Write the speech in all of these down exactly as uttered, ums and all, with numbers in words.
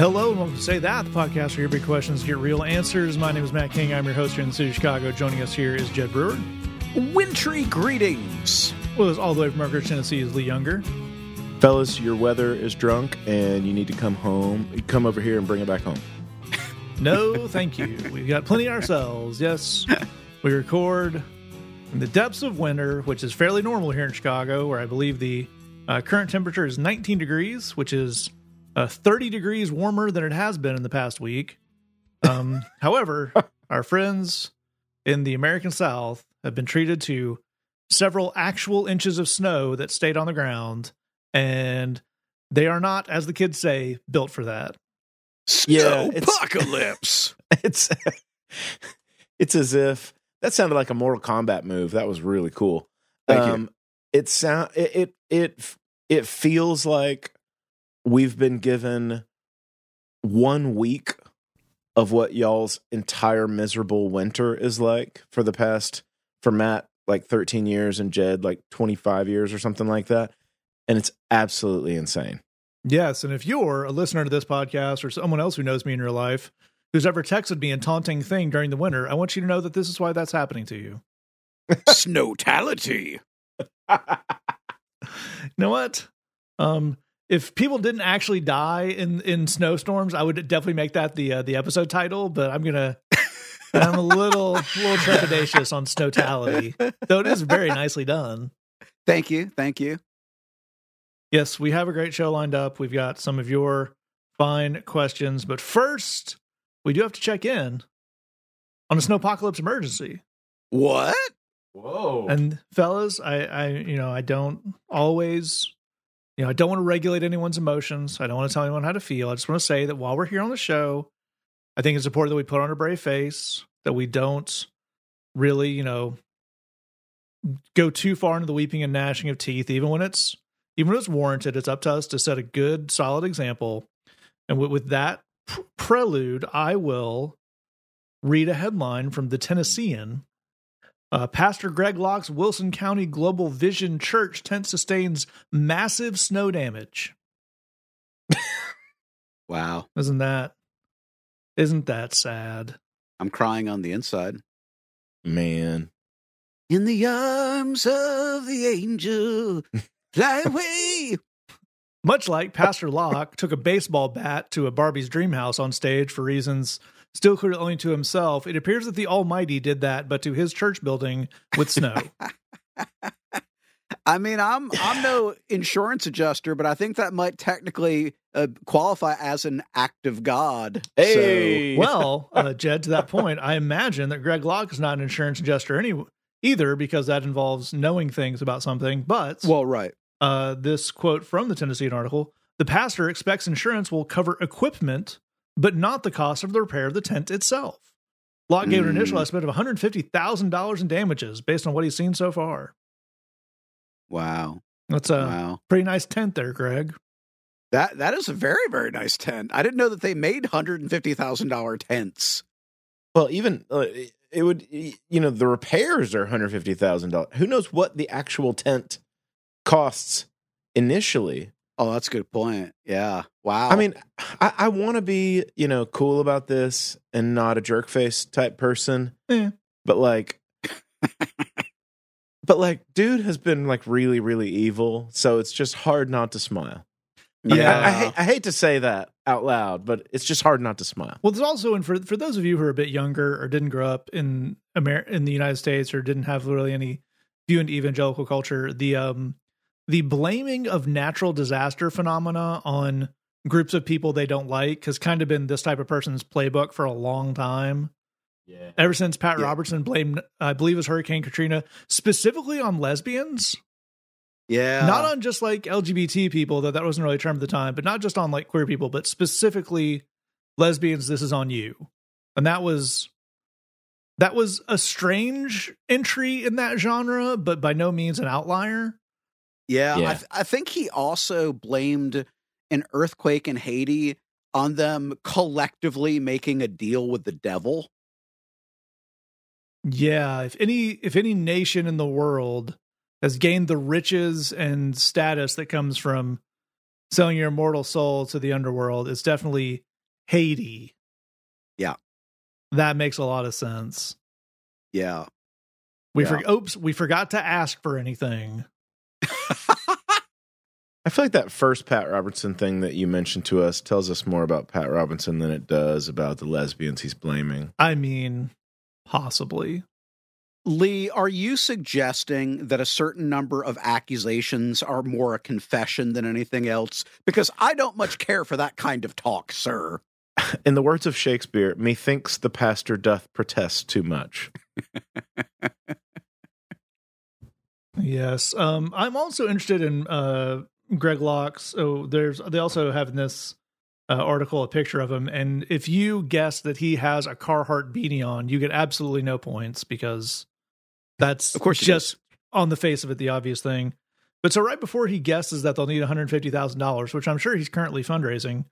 Hello, and welcome to Say That, the podcast where your big questions get real answers. My name is Matt King. I'm your host here in the city of Chicago. Joining us here is Jed Brewer. Wintry greetings. With us all the way from Arkansas, Tennessee is Lee Younger. Fellas, your weather is drunk, and you need to come home. Come over here and bring it back home. No, thank you. We've got plenty ourselves. Yes, we record in the depths of winter, which is fairly normal here in Chicago, where I believe the uh, current temperature is nineteen degrees, which is... Uh, thirty degrees warmer than it has been in the past week. Um, however, our friends in the American South have been treated to several actual inches of snow that stayed on the ground, and they are not, as the kids say, built for that. Snowpocalypse! Yeah, it's, it's, it's as if... That sounded like a Mortal Kombat move. That was really cool. Thank um, you. It, sound, it, it, it, it feels like... We've been given one week of what y'all's entire miserable winter is like for the past, for Matt, like thirteen years and Jed, like twenty-five years or something like that. And it's absolutely insane. Yes. And if you're a listener to this podcast or someone else who knows me in real life, who's ever texted me a taunting thing during the winter, I want you to know that this is why that's happening to you. Snowtality. You know what? Um, If people didn't actually die in, in snowstorms, I would definitely make that the uh, the episode title. But I'm gonna I'm a little little trepidatious on snowtality, though it is very nicely done. Thank you, thank you. Yes, we have a great show lined up. We've got some of your fine questions, but first we do have to check in on a snowpocalypse emergency. What? Whoa! And fellas, I I you know I don't always. You know, I don't want to regulate anyone's emotions. I don't want to tell anyone how to feel. I just want to say that while we're here on the show, I think it's important that we put on a brave face, that we don't really, you know, go too far into the weeping and gnashing of teeth, even when it's even when it's warranted. It's up to us to set a good, solid example. And with, with that pr- prelude, I will read a headline from the Tennessean. Uh, Pastor Greg Locke's Wilson County Global Vision Church tent sustains massive snow damage. Wow. Isn't that, isn't that sad? I'm crying on the inside. Man. In the arms of the angel, fly away. Much like Pastor Locke took a baseball bat to a Barbie's Dreamhouse on stage for reasons... Still clear only to himself, it appears that the Almighty did that, but to his church building with snow. I mean, I'm I'm no insurance adjuster, but I think that might technically uh, qualify as an act of God. Hey, so. Well, uh, Jed, to that point, I imagine that Greg Locke is not an insurance adjuster any either, because that involves knowing things about something. But well, right. Uh, this quote from the Tennessean article: the pastor expects insurance will cover equipment, but not the cost of the repair of the tent itself. Locke gave an initial estimate of one hundred fifty thousand dollars in damages based on what he's seen so far. Wow. That's a wow. Pretty nice tent there, Greg. That That is a very, very nice tent. I didn't know that they made one hundred fifty thousand dollars tents. Well, even uh, it would, you know, the repairs are one hundred fifty thousand dollars. Who knows what the actual tent costs initially? Oh, that's a good point. Yeah. Wow. I mean, I, I want to be, you know, cool about this and not a jerk face type person. Yeah. But like, but like, dude has been like really, really evil. So it's just hard not to smile. Yeah. I, I, I, hate, I hate to say that out loud, but it's just hard not to smile. Well, there's also, and for, for those of you who are a bit younger or didn't grow up in Amer- in the United States or didn't have really any view into evangelical culture, the, um, the blaming of natural disaster phenomena on groups of people they don't like has kind of been this type of person's playbook for a long time. Yeah. Ever since Pat yeah. Robertson blamed, I believe it was Hurricane Katrina, specifically on lesbians. Yeah. Not on just like L G B T people, though that wasn't really a term at the time, but not just on like queer people, but specifically lesbians, this is on you. And that was, that was a strange entry in that genre, but by no means an outlier. Yeah, yeah. I, th- I think he also blamed an earthquake in Haiti on them collectively making a deal with the devil. Yeah, if any if any nation in the world has gained the riches and status that comes from selling your immortal soul to the underworld, it's definitely Haiti. Yeah. That makes a lot of sense. Yeah. We yeah. For, oops, we forgot to ask for anything. I feel like that first Pat Robertson thing that you mentioned to us tells us more about Pat Robertson than it does about the lesbians he's blaming. I mean, possibly. Lee, are you suggesting that a certain number of accusations are more a confession than anything else? Because I don't much care for that kind of talk, sir. In the words of Shakespeare, methinks the pastor doth protest too much. Yes. Um, I'm also interested in uh, Greg Locke. So there's, they also have in this uh, article a picture of him. And if you guess that he has a Carhartt beanie on, you get absolutely no points because that's of course just on the face of it, the obvious thing. But so right before he guesses that they'll need one hundred fifty thousand dollars, which I'm sure he's currently fundraising,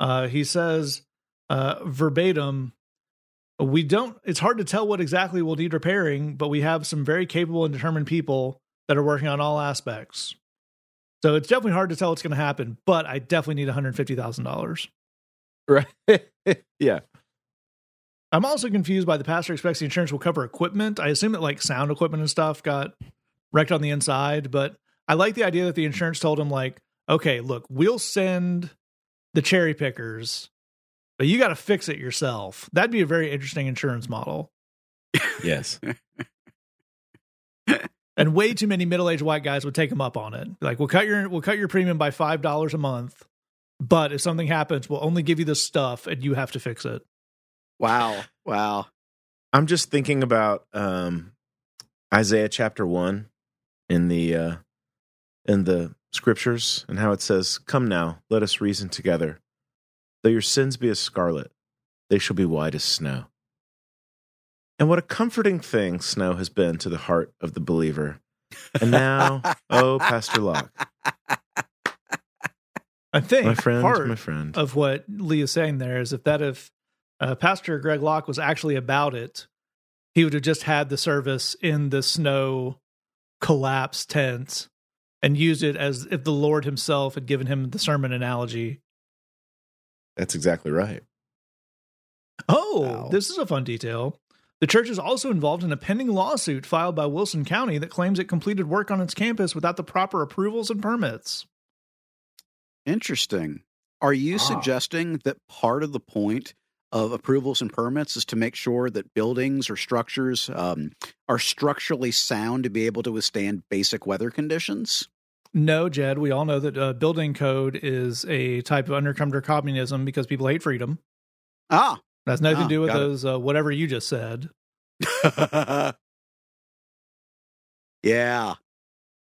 uh, he says uh, verbatim, we don't, it's hard to tell what exactly we'll need repairing, but we have some very capable and determined people that are working on all aspects. So it's definitely hard to tell what's going to happen, but I definitely need one hundred fifty thousand dollars. Right. Yeah. I'm also confused by the pastor expects the insurance will cover equipment. I assume that like sound equipment and stuff got wrecked on the inside, but I like the idea that the insurance told him like, okay, look, we'll send the cherry pickers, but you got to fix it yourself. That'd be a very interesting insurance model. Yes. And way too many middle-aged white guys would take them up on it. Like, we'll cut your we'll cut your premium by five dollars a month, but if something happens, we'll only give you this stuff and you have to fix it. Wow. Wow. I'm just thinking about um, Isaiah chapter one in the uh, in the scriptures and how it says, "Come now, let us reason together. Though your sins be as scarlet, they shall be white as snow." And what a comforting thing snow has been to the heart of the believer. And now, oh, Pastor Locke. I think my friend, part my friend. of what Lee is saying there is if that if uh, Pastor Greg Locke was actually about it, he would have just had the service in the snow collapse tent and used it as if the Lord himself had given him the sermon analogy. That's exactly right. Oh, wow. This is a fun detail. The church is also involved in a pending lawsuit filed by Wilson County that claims it completed work on its campus without the proper approvals and permits. Interesting. Are you ah. suggesting that part of the point of approvals and permits is to make sure that buildings or structures um, are structurally sound to be able to withstand basic weather conditions? No, Jed, we all know that uh, building code is a type of undercover communism because people hate freedom. Ah. That's nothing ah, to do with those, uh, whatever you just said. Yeah.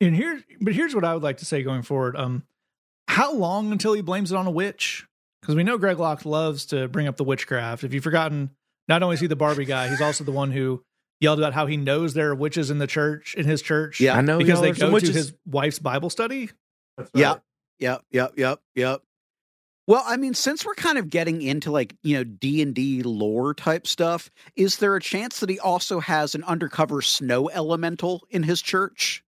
And here, but here's what I would like to say going forward. Um, how long until he blames it on a witch? Because we know Greg Locke loves to bring up the witchcraft. If you've forgotten, not only is he the Barbie guy, he's also the one who yelled about how he knows there are witches in the church, in his church. Yeah, I know. Because they go to his wife's Bible study. That's right. Yep, yep, yep, yep, yep. Well, I mean, since we're kind of getting into like, you know, D and D lore type stuff, is there a chance that he also has an undercover snow elemental in his church?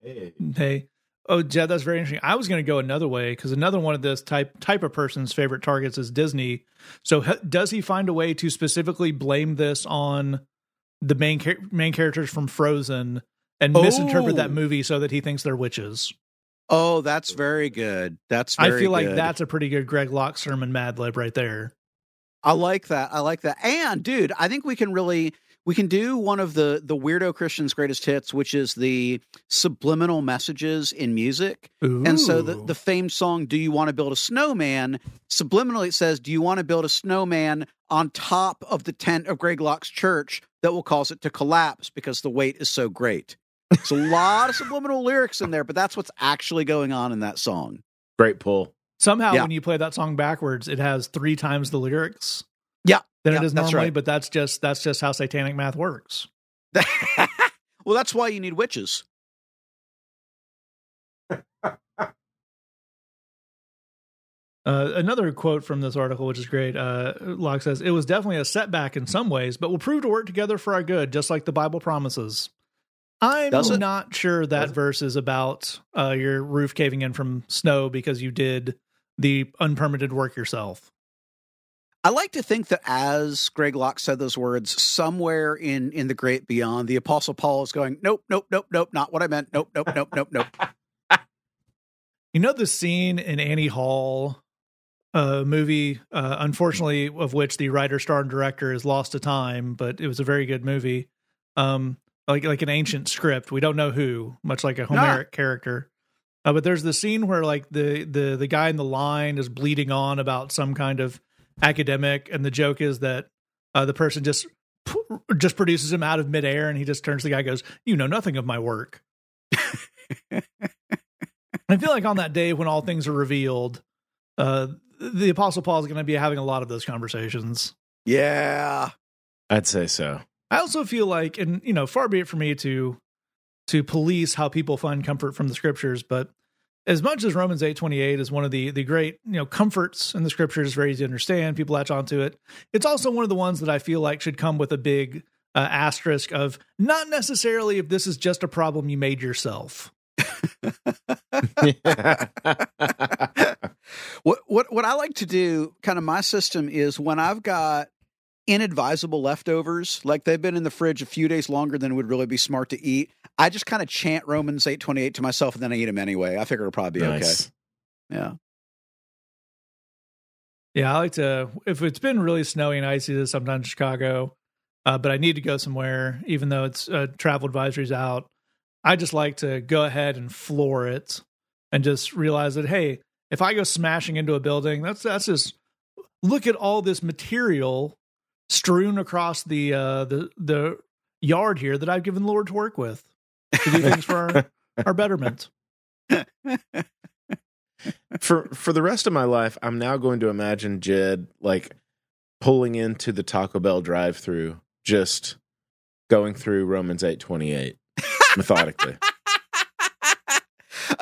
Hey. hey. Oh, Jed, that's very interesting. I was going to go another way because another one of this type type of person's favorite targets is Disney. So h- does he find a way to specifically blame this on the main char- main characters from Frozen and oh. misinterpret that movie so that he thinks they're witches? Oh, that's very good. That's very I feel like good. That's a pretty good Greg Locke sermon Mad Lib right there. I like that. I like that. And dude, I think we can really we can do one of the the Weirdo Christian's greatest hits, which is the subliminal messages in music. Ooh. And so the, the famed song, "Do You Want to Build a Snowman?" Subliminally, it says, "Do you want to build a snowman on top of the tent of Greg Locke's church that will cause it to collapse because the weight is so great?" It's a lot of subliminal lyrics in there, but that's what's actually going on in that song. Great pull. Somehow, yeah. When you play that song backwards, it has three times the lyrics. Yeah, than yeah, it is normally. That's right. But that's just that's just how satanic math works. Well, that's why you need witches. uh, another quote from this article, which is great. Uh, Locke says, "It was definitely a setback in some ways, but we'll prove to work together for our good, just like the Bible promises." I'm not sure that verse is about uh, your roof caving in from snow because you did the unpermitted work yourself. I like to think that as Greg Locke said those words, somewhere in, in the great beyond, the Apostle Paul is going, nope, nope, nope, nope, not what I meant. Nope, nope, nope, nope, nope. You know the scene in Annie Hall, a uh, movie, uh, unfortunately, of which the writer, star, and director is lost to time, but it was a very good movie. Um, like like an ancient script. We don't know who, much like a Homeric nah. character. Uh, but there's the scene where like the, the, the guy in the line is bleeding on about some kind of academic, and the joke is that uh, the person just just produces him out of midair, and he just turns to the guy and goes, "You know nothing of my work." I feel like on that day when all things are revealed, uh, the Apostle Paul is going to be having a lot of those conversations. Yeah, I'd say so. I also feel like, and you know, far be it for me to to police how people find comfort from the scriptures, but as much as Romans eight twenty-eight is one of the the great, you know, comforts in the scriptures, very easy to understand, people latch onto it, it's also one of the ones that I feel like should come with a big uh, asterisk of not necessarily if this is just a problem you made yourself. what what what I like to do, kind of my system, is when I've got inadvisable leftovers, like they've been in the fridge a few days longer than would really be smart to eat, I just kind of chant Romans eight twenty-eight to myself, and then I eat them anyway. I figure it'll probably be nice. Okay. Yeah. Yeah, I like to, if it's been really snowy and icy, this sometimes in Chicago, uh, but I need to go somewhere, even though it's uh, travel advisories out, I just like to go ahead and floor it and just realize that, hey, if I go smashing into a building, that's, that's just, look at all this material strewn across the uh, the the yard here that I've given the Lord to work with to do things for our, our betterment. For for the rest of my life, I'm now going to imagine Jed like pulling into the Taco Bell drive-thru, just going through Romans eight twenty-eight methodically.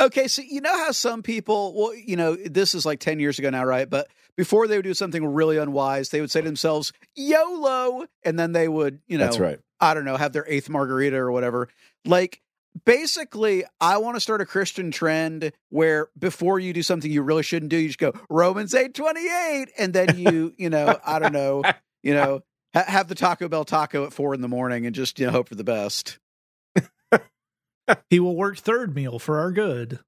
Okay, so you know how some people, well, you know, this is like ten years ago now, right? But before they would do something really unwise, they would say to themselves, YOLO, and then they would, you know, that's right. I don't know, have their eighth margarita or whatever. Like, basically, I want to start a Christian trend where before you do something you really shouldn't do, you just go, Romans eight twenty-eight, and then you, you know, I don't know, you know, ha- have the Taco Bell taco at four in the morning and just, you know, hope for the best. He will work third meal for our good.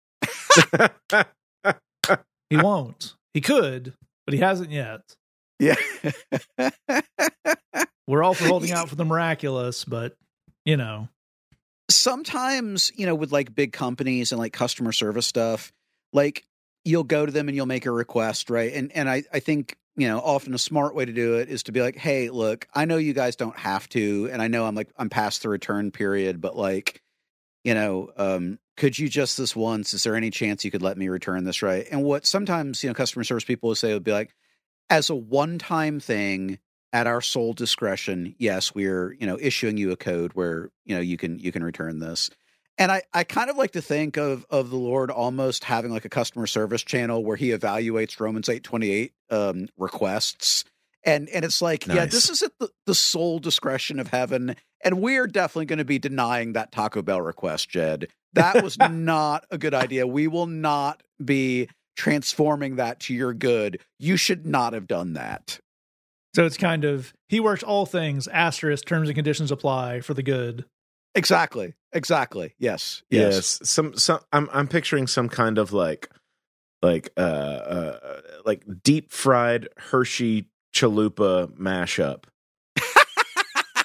He won't. He could, but he hasn't yet. Yeah. We're all for holding out for the miraculous, but, you know. Sometimes, you know, with like big companies and like customer service stuff, like you'll go to them and you'll make a request, right? And and I, I think, you know, often a smart way to do it is to be like, hey, look, I know you guys don't have to, and I know I'm like, I'm past the return period, but like, you know, um, could you just this once? Is there any chance you could let me return this, right? And what sometimes, you know, customer service people will say would be like, as a one-time thing, at our sole discretion, yes, we're, you know, issuing you a code where, you know, you can you can return this. And I, I kind of like to think of of the Lord almost having like a customer service channel where he evaluates Romans eight twenty-eight um, requests. And and it's like, nice. Yeah, this is at the, the sole discretion of heaven. And we're definitely going to be denying that Taco Bell request, Jed. That was not a good idea. We will not be transforming that to your good. You should not have done that. So it's kind of, he works all things, asterisk, terms and conditions apply for the good. Exactly. Exactly. Yes. Yes. yes. Some, some, I'm, I'm picturing some kind of like, like, uh, uh like deep fried Hershey Chalupa mashup.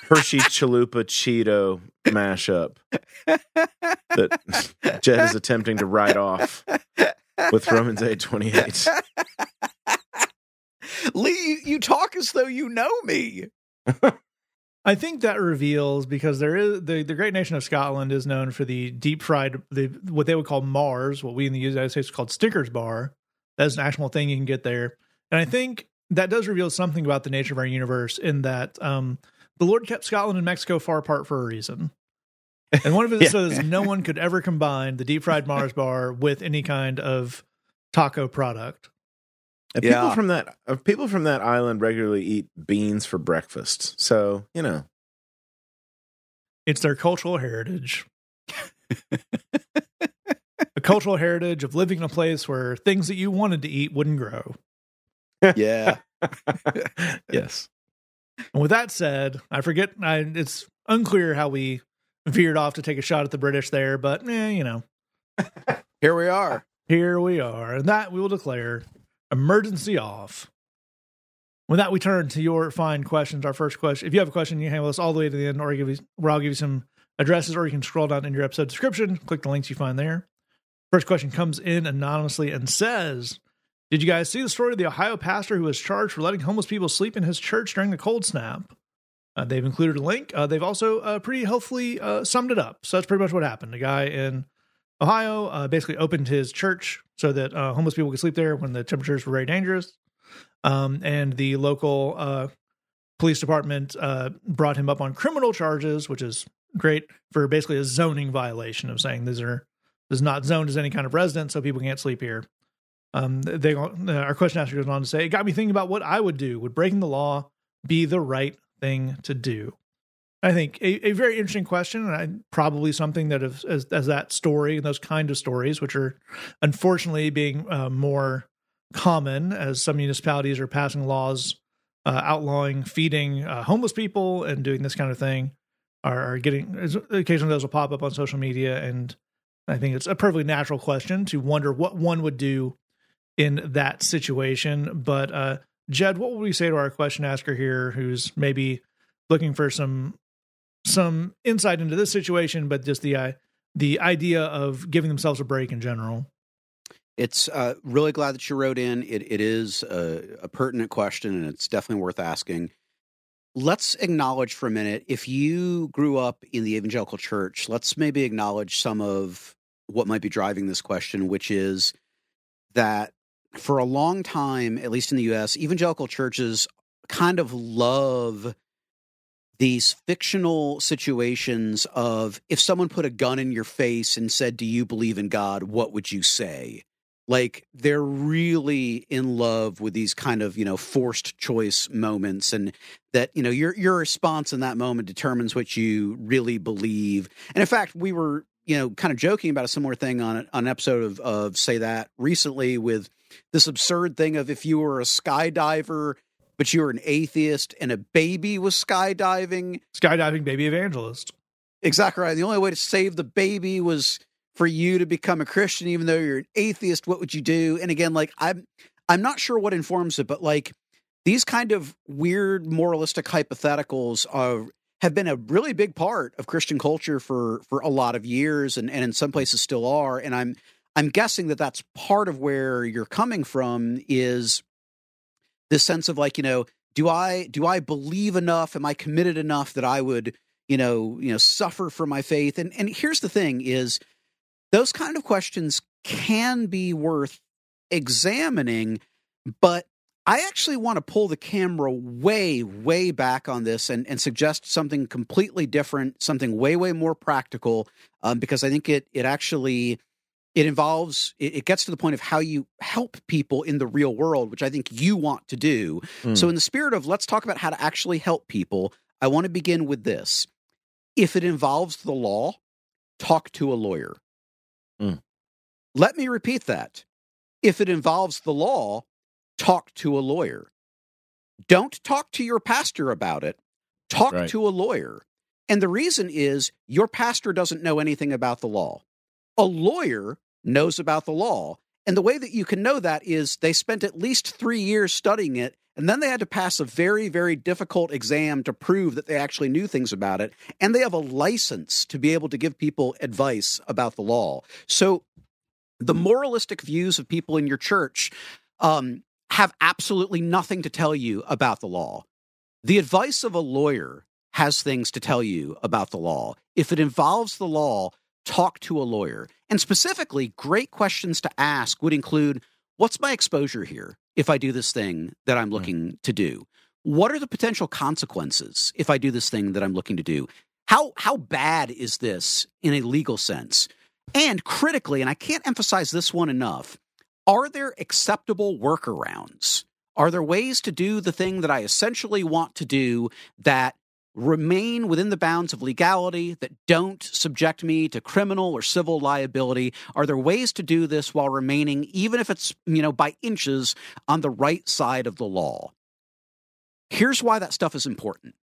Hershey Chalupa Cheeto mashup that Jed is attempting to write off with Romans eight twenty-eight. Lee, you talk as though you know me. I think that reveals, because there is the, the great nation of Scotland is known for the deep fried, the what they would call Mars, what we in the United States called Stickers Bar. That's an actual thing you can get there. And I think that does reveal something about the nature of our universe in that um, the Lord kept Scotland and Mexico far apart for a reason. And one of it is so that no one could ever combine the deep fried Mars bar with any kind of taco product. And yeah. People from that uh, people from that island regularly eat beans for breakfast, so you know it's their cultural heritage. A cultural heritage of living in a place where things that you wanted to eat wouldn't grow. Yeah. Yes. And with that said, I forget. I, it's unclear how we veered off to take a shot at the British there, but eh, you know, here we are. Here we are. And that we will declare emergency off. With that, we turn to your fine questions. Our first question: if you have a question, you handle us all the way to the end, or give you, where I'll give you some addresses, or you can scroll down in your episode description, click the links you find there. First question comes in anonymously and says, did you guys see the story of the Ohio pastor who was charged for letting homeless people sleep in his church during the cold snap? Uh, they've included a link. Uh, they've also uh, pretty helpfully uh, summed it up. So that's pretty much what happened. A guy in Ohio uh, basically opened his church so that uh, homeless people could sleep there when the temperatures were very dangerous. Um, and the local uh, police department uh, brought him up on criminal charges, which is great, for basically a zoning violation of saying these are this is not zoned as any kind of residence, so people can't sleep here. Um, they uh, our question asker goes on to say, it got me thinking about what I would do. Would breaking the law be the right thing to do? I think a, a very interesting question, and I, probably something that if, as, as that story and those kind of stories, which are unfortunately being uh, more common as some municipalities are passing laws uh, outlawing feeding uh, homeless people and doing this kind of thing, are getting, occasionally those will pop up on social media. And I think it's a perfectly natural question to wonder what one would do in that situation. But uh, Jed, what would we say to our question asker here, who's maybe looking for some some insight into this situation, but just the uh, the idea of giving themselves a break in general? It's uh, really glad that you wrote in. It, it is a, a pertinent question, and it's definitely worth asking. Let's acknowledge for a minute, if you grew up in the evangelical church, let's maybe acknowledge some of what might be driving this question, which is that for a long time, at least in the U S, evangelical churches kind of love these fictional situations of, if someone put a gun in your face and said, do you believe in God, what would you say? Like, they're really in love with these kind of, you know, forced choice moments, and that, you know, your your response in that moment determines what you really believe. And in fact, we were, you know, kind of joking about a similar thing on, on an episode of, of Say That recently, with this absurd thing of, if you were a skydiver, but you were an atheist and a baby was skydiving. Skydiving baby evangelist. Exactly right. The only way to save the baby was for you to become a Christian, even though you're an atheist. What would you do? And again, like, I'm, I'm not sure what informs it, but like, these kind of weird moralistic hypotheticals are, have been a really big part of Christian culture for, for a lot of years, and, and in some places still are. And I'm, I'm guessing that that's part of where you're coming from, is this sense of like, you know, do I, do I believe enough? Am I committed enough that I would, you know, you know, suffer for my faith? And, and here's the thing is, those kind of questions can be worth examining, but I actually want to pull the camera way, way back on this and, and suggest something completely different, something way, way more practical, um, because I think it it actually it involves it, it gets to the point of how you help people in the real world, which I think you want to do. Mm. So in the spirit of, let's talk about how to actually help people, I want to begin with this. If it involves the law, talk to a lawyer. Mm. Let me repeat that. If it involves the law, talk to a lawyer. Don't talk to your pastor about it. Talk right. to a lawyer. And the reason is, your pastor doesn't know anything about the law. A lawyer knows about the law. And the way that you can know that is, they spent at least three years studying it, and then they had to pass a very, very difficult exam to prove that they actually knew things about it, and they have a license to be able to give people advice about the law. So the moralistic views of people in your church um, have absolutely nothing to tell you about the law. The advice of a lawyer has things to tell you about the law. If it involves the law, talk to a lawyer. And specifically, great questions to ask would include, what's my exposure here if I do this thing that I'm looking to do? What are the potential consequences if I do this thing that I'm looking to do? How how bad is this in a legal sense? And critically, and I can't emphasize this one enough, are there acceptable workarounds? Are there ways to do the thing that I essentially want to do that remain within the bounds of legality, that don't subject me to criminal or civil liability? Are there ways to do this while remaining, even if it's, you know, by inches, on the right side of the law? Here's why that stuff is important.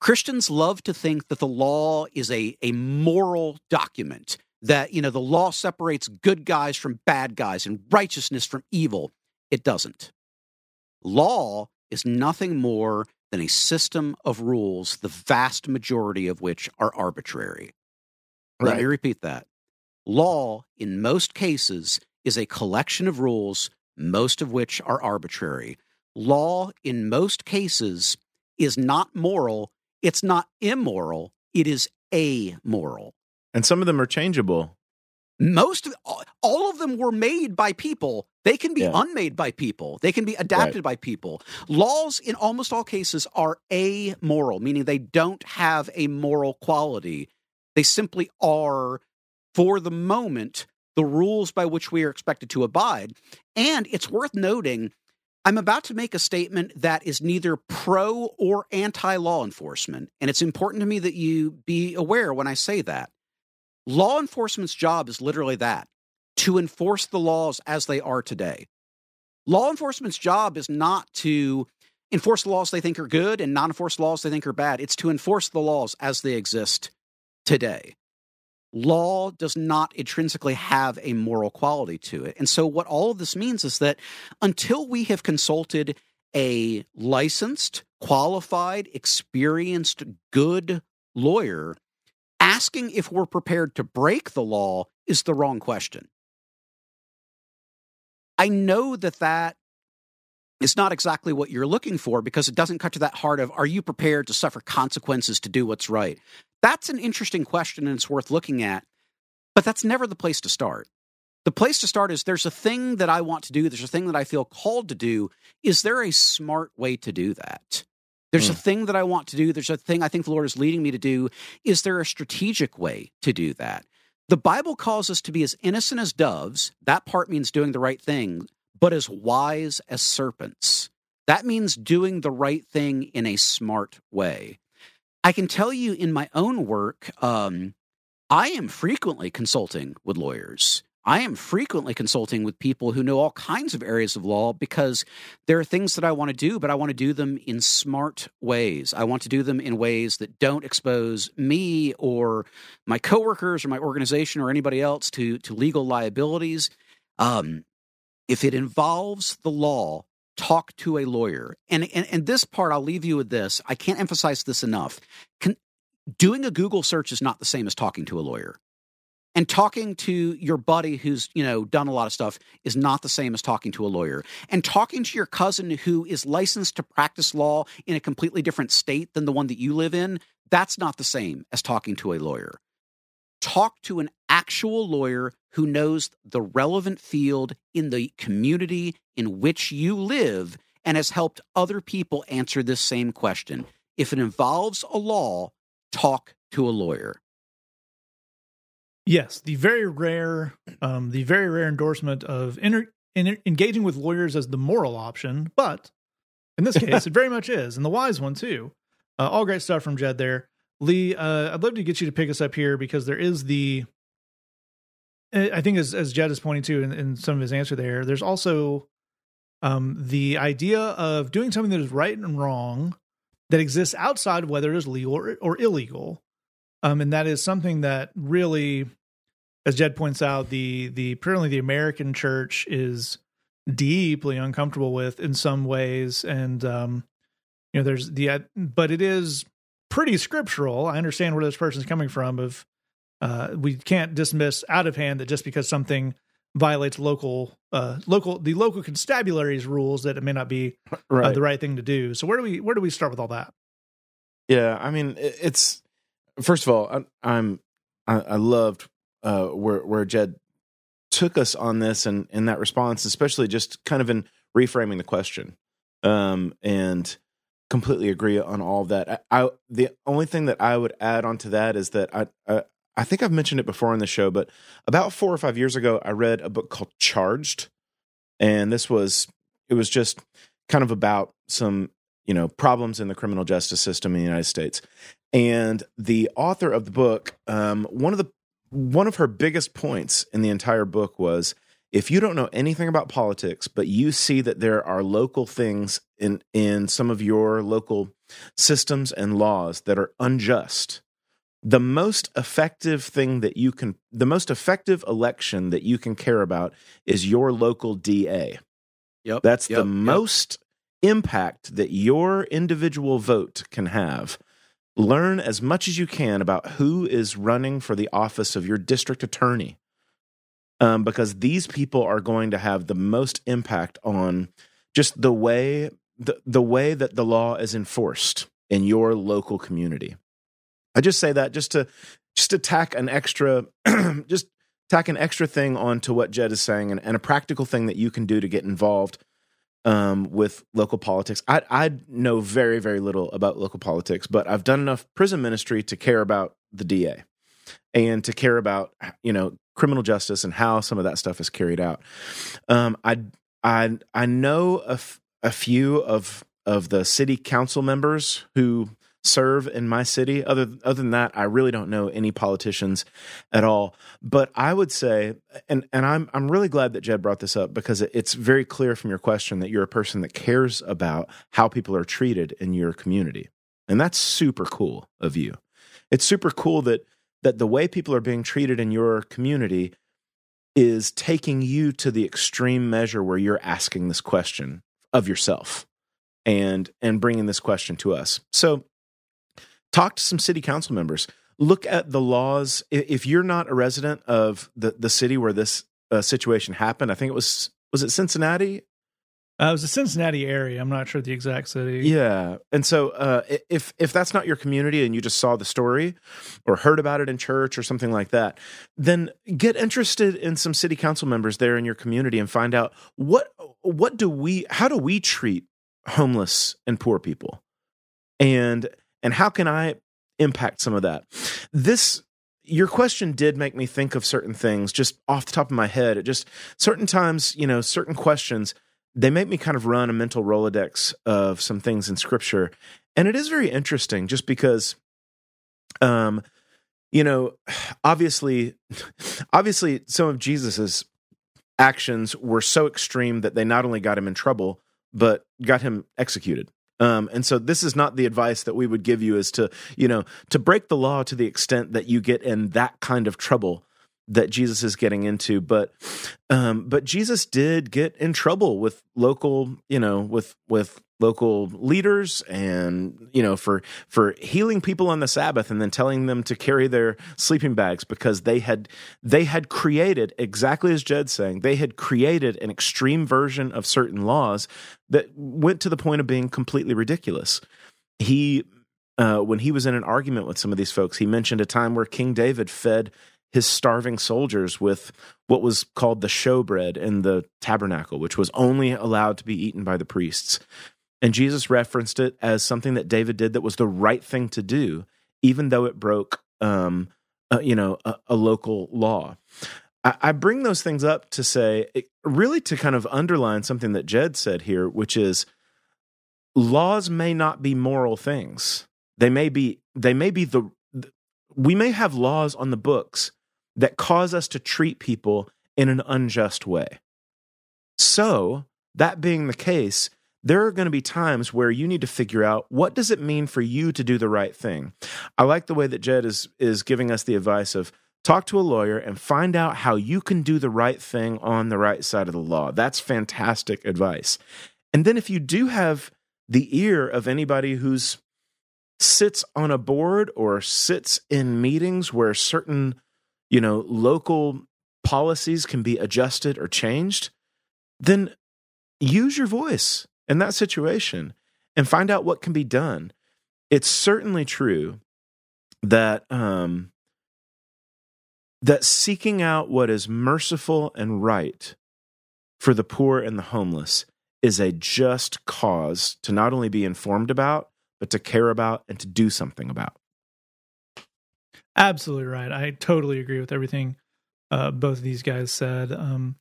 Christians love to think that the law is a, a moral document, that, you know, the law separates good guys from bad guys and righteousness from evil. It doesn't. Law is nothing more than a system of rules, the vast majority of which are arbitrary. Right. Let me repeat that. Law, in most cases, is a collection of rules, most of which are arbitrary. Law, in most cases, is not moral. It's not immoral. It is amoral. And some of them are changeable. Most of, all of them were made by people. They can be yeah. unmade by people. They can be adapted right. by people. Laws, in almost all cases, are amoral, meaning they don't have a moral quality. They simply are, for the moment, the rules by which we are expected to abide. And it's worth noting, I'm about to make a statement that is neither pro or anti-law enforcement, and it's important to me that you be aware when I say that. Law enforcement's job is literally that, to enforce the laws as they are today. Law enforcement's job is not to enforce the laws they think are good and not enforce laws they think are bad. It's to enforce the laws as they exist today. Law does not intrinsically have a moral quality to it. And so what all of this means is that until we have consulted a licensed, qualified, experienced, good lawyer, asking if we're prepared to break the law is the wrong question. I know that that is not exactly what you're looking for, because it doesn't cut to that heart of, are you prepared to suffer consequences to do what's right? That's an interesting question, and it's worth looking at, but that's never the place to start. The place to start is, there's a thing that I want to do, there's a thing that I feel called to do. Is there a smart way to do that? There's mm. a thing that I want to do, there's a thing I think the Lord is leading me to do. Is there a strategic way to do that? The Bible calls us to be as innocent as doves. That part means doing the right thing, but as wise as serpents. That means doing the right thing in a smart way. I can tell you in my own work, um, I am frequently consulting with lawyers. I am frequently consulting with people who know all kinds of areas of law, because there are things that I want to do, but I want to do them in smart ways. I want to do them in ways that don't expose me or my coworkers or my organization or anybody else to, to legal liabilities. Um, if it involves the law, talk to a lawyer. And, and and this part, I'll leave you with this. I can't emphasize this enough. Can, doing a Google search is not the same as talking to a lawyer. And talking to your buddy who's, you know, done a lot of stuff is not the same as talking to a lawyer. And talking to your cousin who is licensed to practice law in a completely different state than the one that you live in, that's not the same as talking to a lawyer. Talk to an actual lawyer who knows the relevant field in the community in which you live and has helped other people answer this same question. If it involves a law, talk to a lawyer. Yes, the very rare, um, the very rare endorsement of inter- in- engaging with lawyers as the moral option, but in this case, it very much is, and the wise one too. Uh, all great stuff from Jed there. Lee, uh, I'd love to get you to pick us up here, because there is the, I think as, as Jed is pointing to in, in some of his answer there, there's also um, the idea of doing something that is right and wrong that exists outside of whether it is legal or, or illegal. Um, and that is something that really, as Jed points out, the, the, apparently the American church is deeply uncomfortable with in some ways. And, um, you know, there's the, uh, but it is pretty scriptural. I understand where this person's coming from of, uh, we can't dismiss out of hand that just because something violates local, uh, local, the local constabulary's rules that it may not be right. Uh, the right thing to do. So where do we, where do we start with all that? Yeah. I mean, it's, first of all, I, I'm, I, I loved, uh, where, where Jed took us on this and in that response, especially just kind of in reframing the question, um, and completely agree on all of that. I, I, the only thing that I would add onto that is that I, I, I think I've mentioned it before on the show, but about four or five years ago, I read a book called Charged. And this was, it was just kind of about some you know, problems in the criminal justice system in the United States. And the author of the book, um, one of the one of her biggest points in the entire book was, if you don't know anything about politics, but you see that there are local things in, in some of your local systems and laws that are unjust, the most effective thing that you can, the most effective election that you can care about is your local D A. Yep. That's yep, the most yep. impact that your individual vote can have. Learn as much as you can about who is running for the office of your district attorney. Um, because these people are going to have the most impact on just the way the, the way that the law is enforced in your local community. I just say that just to just to tack an extra just tack an extra thing onto what Jed is saying, and, and a practical thing that you can do to get involved um, with local politics. I, I know very very little about local politics, but I've done enough prison ministry to care about the D A and to care about, you know, criminal justice and how some of that stuff is carried out. Um, I I I know a, f- a few of of the city council members who serve in my city. Other other than that, I really don't know any politicians at all. But I would say, and and I'm I'm really glad that Jed brought this up, because it's very clear from your question that you're a person that cares about how people are treated in your community, and that's super cool of you. It's super cool that. that the way people are being treated in your community is taking you to the extreme measure where you're asking this question of yourself and and bringing this question to us. So talk to some city council members. Look at the laws. If you're not a resident of the, the city where this uh, situation happened, I think it was, was it Cincinnati? Uh, it was the Cincinnati area. I'm not sure the exact city. Yeah. And so uh, if if that's not your community and you just saw the story or heard about it in church or something like that, then get interested in some city council members there in your community and find out what what do we how do we treat homeless and poor people? And and how can I impact some of that? This Your question did make me think of certain things just off the top of my head. It just certain times, you know, certain questions, they make me kind of run a mental Rolodex of some things in Scripture. And it is very interesting just because, um, you know, obviously, obviously some of Jesus's actions were so extreme that they not only got him in trouble, but got him executed. Um, and so this is not the advice that we would give you is to, you know, to break the law to the extent that you get in that kind of trouble that Jesus is getting into, but um, but Jesus did get in trouble with local, you know, with with local leaders, and you know, for for healing people on the Sabbath and then telling them to carry their sleeping bags, because they had they had created, exactly as Jed's saying, they had created an extreme version of certain laws that went to the point of being completely ridiculous. He uh, when he was in an argument with some of these folks, he mentioned a time where King David fed his starving soldiers with what was called the showbread in the tabernacle, which was only allowed to be eaten by the priests. And Jesus referenced it as something that David did that was the right thing to do, even though it broke, um, uh, you know, a, a local law. I, I bring those things up to say, it, really to kind of underline something that Jed said here, which is laws may not be moral things. They may be, they may be the, we may have laws on the books that cause us to treat people in an unjust way. So, that being the case, there are going to be times where you need to figure out, what does it mean for you to do the right thing? I like the way that Jed is is giving us the advice of talk to a lawyer and find out how you can do the right thing on the right side of the law. That's fantastic advice. And then if you do have the ear of anybody who's sits on a board or sits in meetings where certain, you know, local policies can be adjusted or changed, then use your voice in that situation and find out what can be done. It's certainly true that um, that seeking out what is merciful and right for the poor and the homeless is a just cause to not only be informed about, but to care about and to do something about. Absolutely right. I totally agree with everything uh, both of these guys said. Um,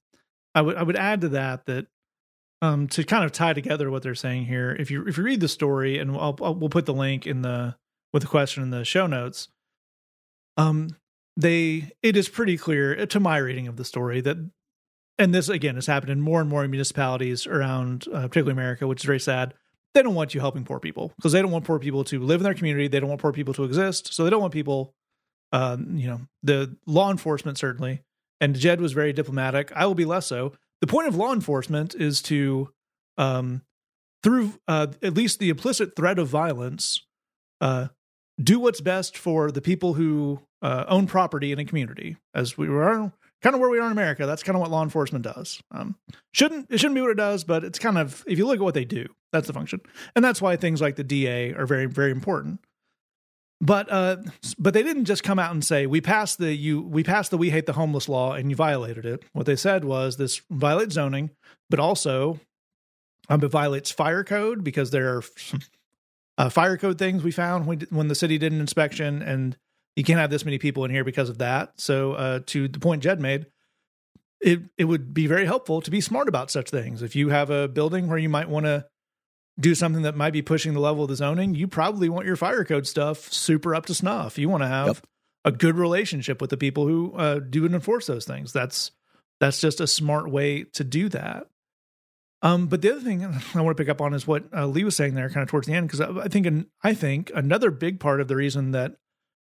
I would I would add to that that Um, to kind of tie together what they're saying here, if you if you read the story, and I'll, I'll, we'll put the link in the with the question in the show notes. Um, they it is pretty clear to my reading of the story that, and this again has happened in more and more municipalities around, uh, particularly America, which is very sad. They don't want you helping poor people because they don't want poor people to live in their community. They don't want poor people to exist, so they don't want people. Uh, you know, the law enforcement certainly, and Jed was very diplomatic. I will be less so. The point of law enforcement is to, um, through uh, at least the implicit threat of violence, uh, do what's best for the people who uh, own property in a community. As we were kind of where we are in America, that's kind of what law enforcement does. Um, shouldn't it shouldn't be what it does, but it's kind of, if you look at what they do, that's the function, and that's why things like the D A are very, very important. But uh, but they didn't just come out and say, we passed the you we passed the We Hate the Homeless law and you violated it. What they said was this violates zoning, but also um, it violates fire code because there are uh, fire code things we found when, when the city did an inspection, and you can't have this many people in here because of that. So uh, to the point Jed made, it, it would be very helpful to be smart about such things. If you have a building where you might want to do something that might be pushing the level of the zoning, you probably want your fire code stuff super up to snuff. You want to have yep. a good relationship with the people who uh, do and enforce those things. That's that's just a smart way to do that. Um, but the other thing I want to pick up on is what uh, Lee was saying there, kind of towards the end, because I, I think an, I think another big part of the reason that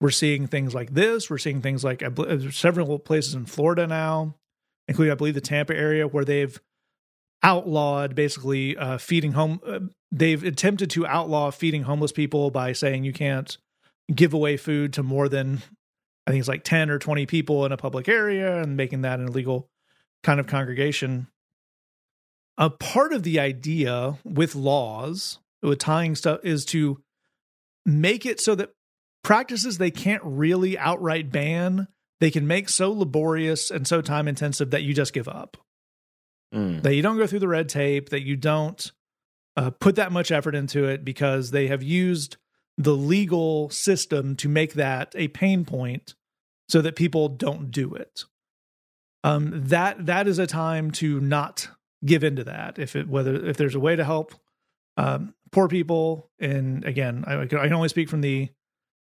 we're seeing things like this, we're seeing things like uh, several places in Florida now, including I believe the Tampa area, where they've outlawed basically uh, feeding home. Uh, they've attempted to outlaw feeding homeless people by saying you can't give away food to more than, I think it's like ten or twenty people in a public area, and making that an illegal kind of congregation. A part of the idea with laws, with tying stuff, is to make it so that practices they can't really outright ban, they can make so laborious and so time intensive that you just give up. Mm. That you don't go through the red tape, that you don't uh, put that much effort into it, because they have used the legal system to make that a pain point so that people don't do it. Um, that that is a time to not give into that. If it, whether if there's a way to help um, poor people, and again, I, I can only speak from the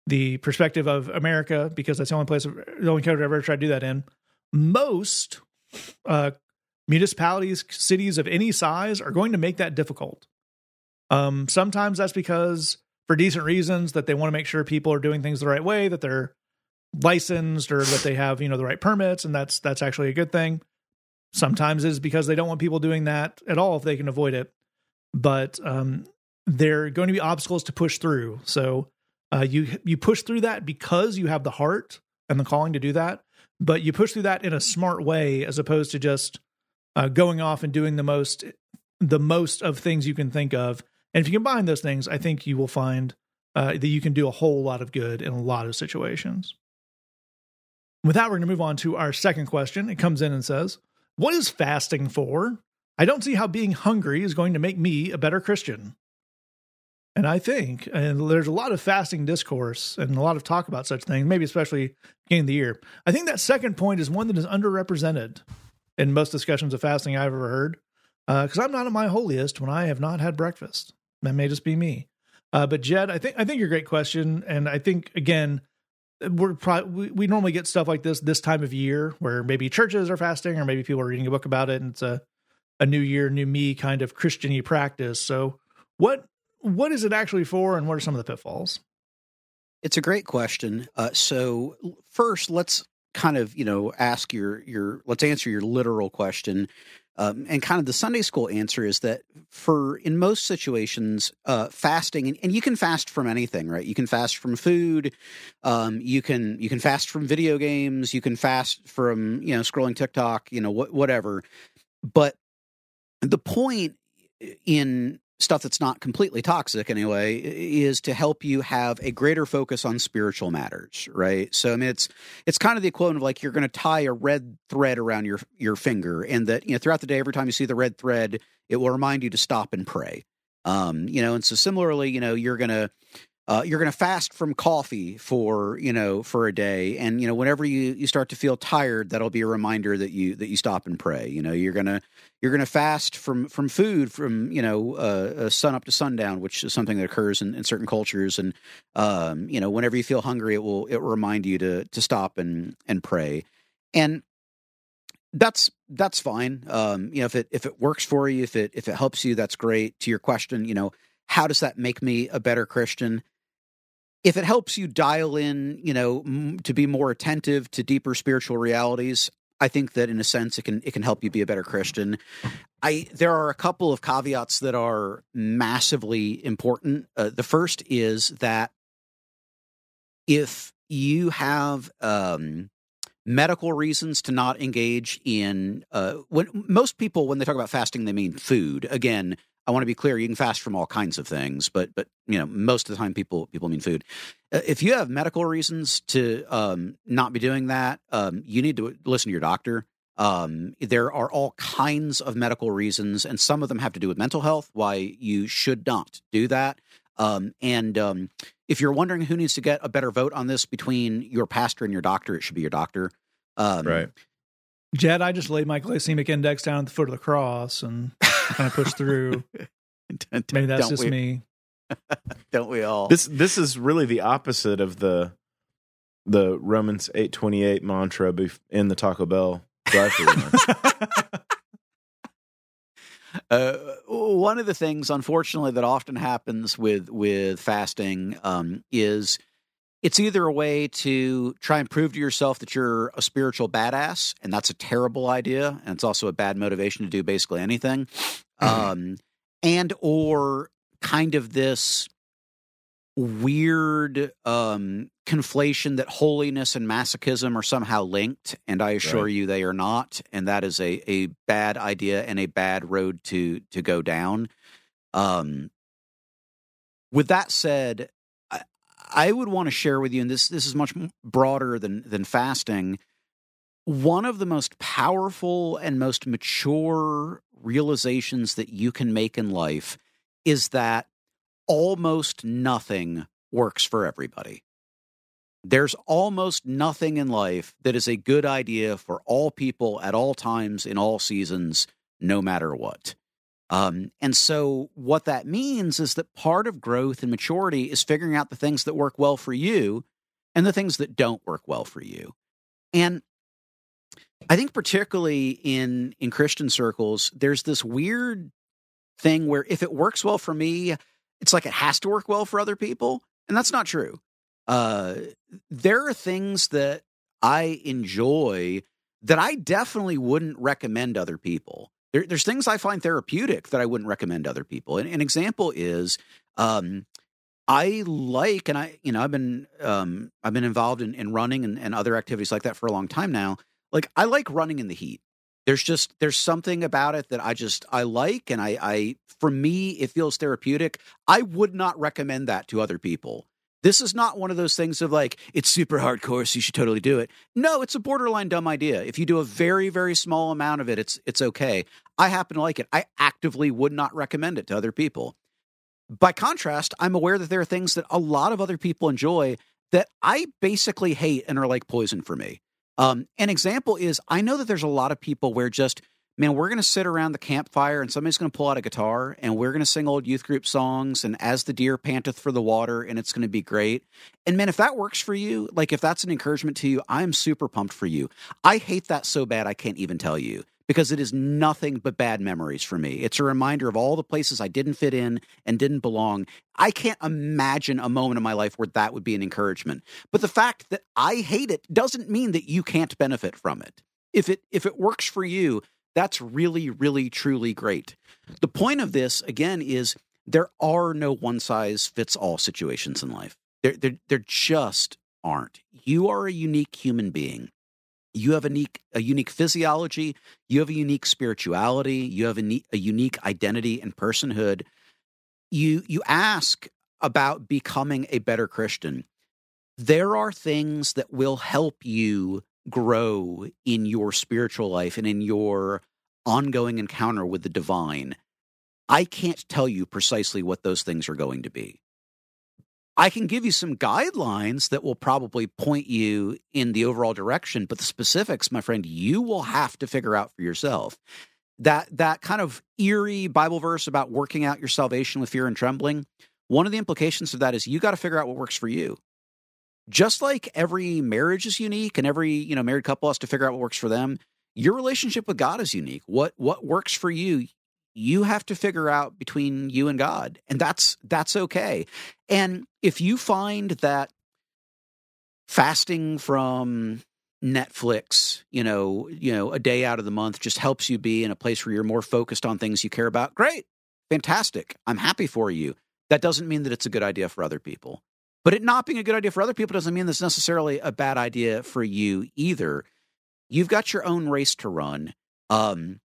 the perspective of America because that's the only place, the only country I've ever tried to do that in. Most uh, municipalities, cities of any size are going to make that difficult. Um, sometimes that's because, for decent reasons, that they want to make sure people are doing things the right way, that they're licensed, or that they have, you know, the right permits, and that's that's actually a good thing. Sometimes it's because they don't want people doing that at all if they can avoid it. But um, there are going to be obstacles to push through. So uh, you you push through that because you have the heart and the calling to do that, but you push through that in a smart way as opposed to just Uh, going off and doing the most, the most of things you can think of. And if you combine those things, I think you will find uh, that you can do a whole lot of good in a lot of situations. With that, we're going to move on to our second question. It comes in and says, what is fasting for? I don't see how being hungry is going to make me a better Christian. And I think and there's a lot of fasting discourse and a lot of talk about such things, maybe especially beginning of the year. I think that second point is one that is underrepresented in most discussions of fasting I've ever heard, because uh, I'm not at my holiest when I have not had breakfast. That may just be me. Uh, but Jed, I think I think you're a great question, and I think again, we're pro- we we normally get stuff like this this time of year, where maybe churches are fasting, or maybe people are reading a book about it, and it's a a new year, new me kind of Christian-y practice. So, what what is it actually for, and what are some of the pitfalls? It's a great question. Uh, so first, let's kind of, you know, ask your, your, let's answer your literal question. Um, and kind of the Sunday school answer is that for, in most situations, uh, fasting, and, and you can fast from anything, right? You can fast from food. Um, you can, you can fast from video games. You can fast from, you know, scrolling TikTok, you know, wh- whatever. But the point in stuff that's not completely toxic anyway, is to help you have a greater focus on spiritual matters, right? So, I mean, it's it's kind of the equivalent of like you're going to tie a red thread around your your finger, and that, you know, throughout the day, every time you see the red thread, it will remind you to stop and pray. Um, you know, and so similarly, you know, you're going to Uh, you're going to fast from coffee for, you know, for a day. And, you know, whenever you, you start to feel tired, that'll be a reminder that you, that you stop and pray. You know, you're going to, you're going to fast from, from food from, you know, uh, sun up to sundown, which is something that occurs in, in certain cultures. And, um, you know, whenever you feel hungry, it will, it will remind you to, to stop and, and pray. And that's, that's fine. Um, you know, if it, if it works for you, if it, if it helps you, that's great. To your question, you know, how does that make me a better Christian? If it helps you dial in, you know, m- to be more attentive to deeper spiritual realities, I think that in a sense it can it can help you be a better Christian. I there are a couple of caveats that are massively important. Uh, the first is that if you have um, medical reasons to not engage in uh, when most people when they talk about fasting, they mean food. Again, I want to be clear, you can fast from all kinds of things, but, but you know, most of the time people people mean food. If you have medical reasons to um, not be doing that, um, you need to listen to your doctor. Um, there are all kinds of medical reasons, and some of them have to do with mental health, why you should not do that. Um, and um, if you're wondering who needs to get a better vote on this between your pastor and your doctor, it should be your doctor. Um, right. Jed, I just laid my glycemic index down at the foot of the cross and kind of pushed through. don't, Maybe that's just we, me. Don't we all? This this is really the opposite of the the Romans eight twenty-eight mantra in the Taco Bell drive-thru. uh, one of the things, unfortunately, that often happens with with fasting um, is. It's either a way to try and prove to yourself that you're a spiritual badass, and that's a terrible idea, and it's also a bad motivation to do basically anything, mm-hmm. um, and or kind of this weird um, conflation that holiness and masochism are somehow linked, and I assure right. you they are not, and that is a, a bad idea and a bad road to, to go down. Um, with that said, I would want to share with you, and this this is much broader than than fasting, one of the most powerful and most mature realizations that you can make in life is that almost nothing works for everybody. There's almost nothing in life that is a good idea for all people at all times, in all seasons, no matter what. Um, and so what that means is that part of growth and maturity is figuring out the things that work well for you and the things that don't work well for you. And I think particularly in, in Christian circles, there's this weird thing where if it works well for me, it's like it has to work well for other people. And that's not true. Uh, there are things that I enjoy that I definitely wouldn't recommend other people. There, there's things I find therapeutic that I wouldn't recommend to other people. And an example is, um, I like, and I, you know, I've been, um, I've been involved in, in running and, and other activities like that for a long time now. Like I like running in the heat. There's just, there's something about it that I just, I like. And I, I, for me, it feels therapeutic. I would not recommend that to other people. This is not one of those things of like, it's super hardcore, so you should totally do it. No, it's a borderline dumb idea. If you do a very, very small amount of it, it's it's okay. I happen to like it. I actively would not recommend it to other people. By contrast, I'm aware that there are things that a lot of other people enjoy that I basically hate and are like poison for me. Um, an example is, I know that there's a lot of people where just, man, we're going to sit around the campfire and somebody's going to pull out a guitar and we're going to sing old youth group songs and As the Deer Panteth for the Water, and it's going to be great. And man, if that works for you, like if that's an encouragement to you, I'm super pumped for you. I hate that so bad I can't even tell you, because it is nothing but bad memories for me. It's a reminder of all the places I didn't fit in and didn't belong. I can't imagine a moment in my life where that would be an encouragement. But the fact that I hate it doesn't mean that you can't benefit from it. If it if it works for you, that's really, really, truly great. The point of this, again, is there are no one-size-fits-all situations in life. There, there, there just aren't. You are a unique human being. You have a unique, a unique physiology. You have a unique spirituality. You have a, ne- a unique identity and personhood. You, you ask about becoming a better Christian. There are things that will help you grow in your spiritual life and in your ongoing encounter with the divine. I can't tell you precisely what those things are going to be. I can give you some guidelines that will probably point you in the overall direction, but the specifics, my friend, you will have to figure out for yourself. That that kind of eerie Bible verse about working out your salvation with fear and trembling, one of the implications of that is you got to figure out what works for you. Just like every marriage is unique and every, you know, married couple has to figure out what works for them, your relationship with God is unique. What what works for you, you have to figure out between you and God, and that's that's okay. And if you find that fasting from Netflix, you know, you know, a day out of the month just helps you be in a place where you're more focused on things you care about, great, fantastic. I'm happy for you. That doesn't mean that it's a good idea for other people. But it not being a good idea for other people doesn't mean that's necessarily a bad idea for you either. You've got your own race to run. Um,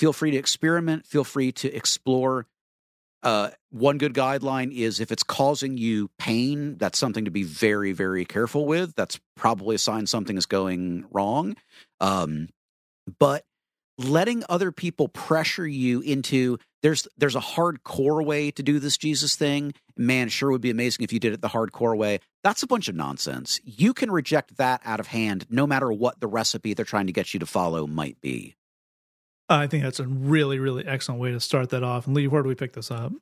feel free to experiment. Feel free to explore. Uh, one good guideline is if it's causing you pain, that's something to be very, very careful with. That's probably a sign something is going wrong. Um, but letting other people pressure you into there's there's a hardcore way to do this Jesus thing. Man, sure would be amazing if you did it the hardcore way. That's a bunch of nonsense. You can reject that out of hand, no matter what the recipe they're trying to get you to follow might be. I think that's a really, really excellent way to start that off. And Lee, where do we pick this up?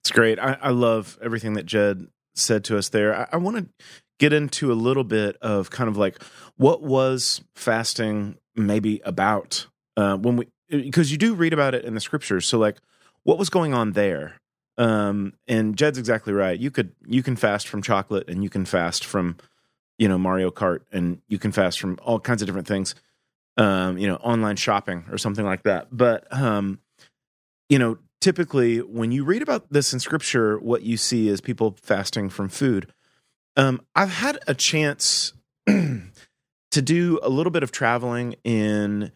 It's great. I, I love everything that Jed said to us there. I, I want to get into a little bit of kind of like what was fasting maybe about uh, when we, because you do read about it in the scriptures. So like, what was going on there? Um, and Jed's exactly right. You could, you can fast from chocolate and you can fast from, you know, Mario Kart and you can fast from all kinds of different things, um, you know, online shopping or something like that. But, um, you know, typically when you read about this in scripture, what you see is people fasting from food. Um, I've had a chance to do a little bit of traveling in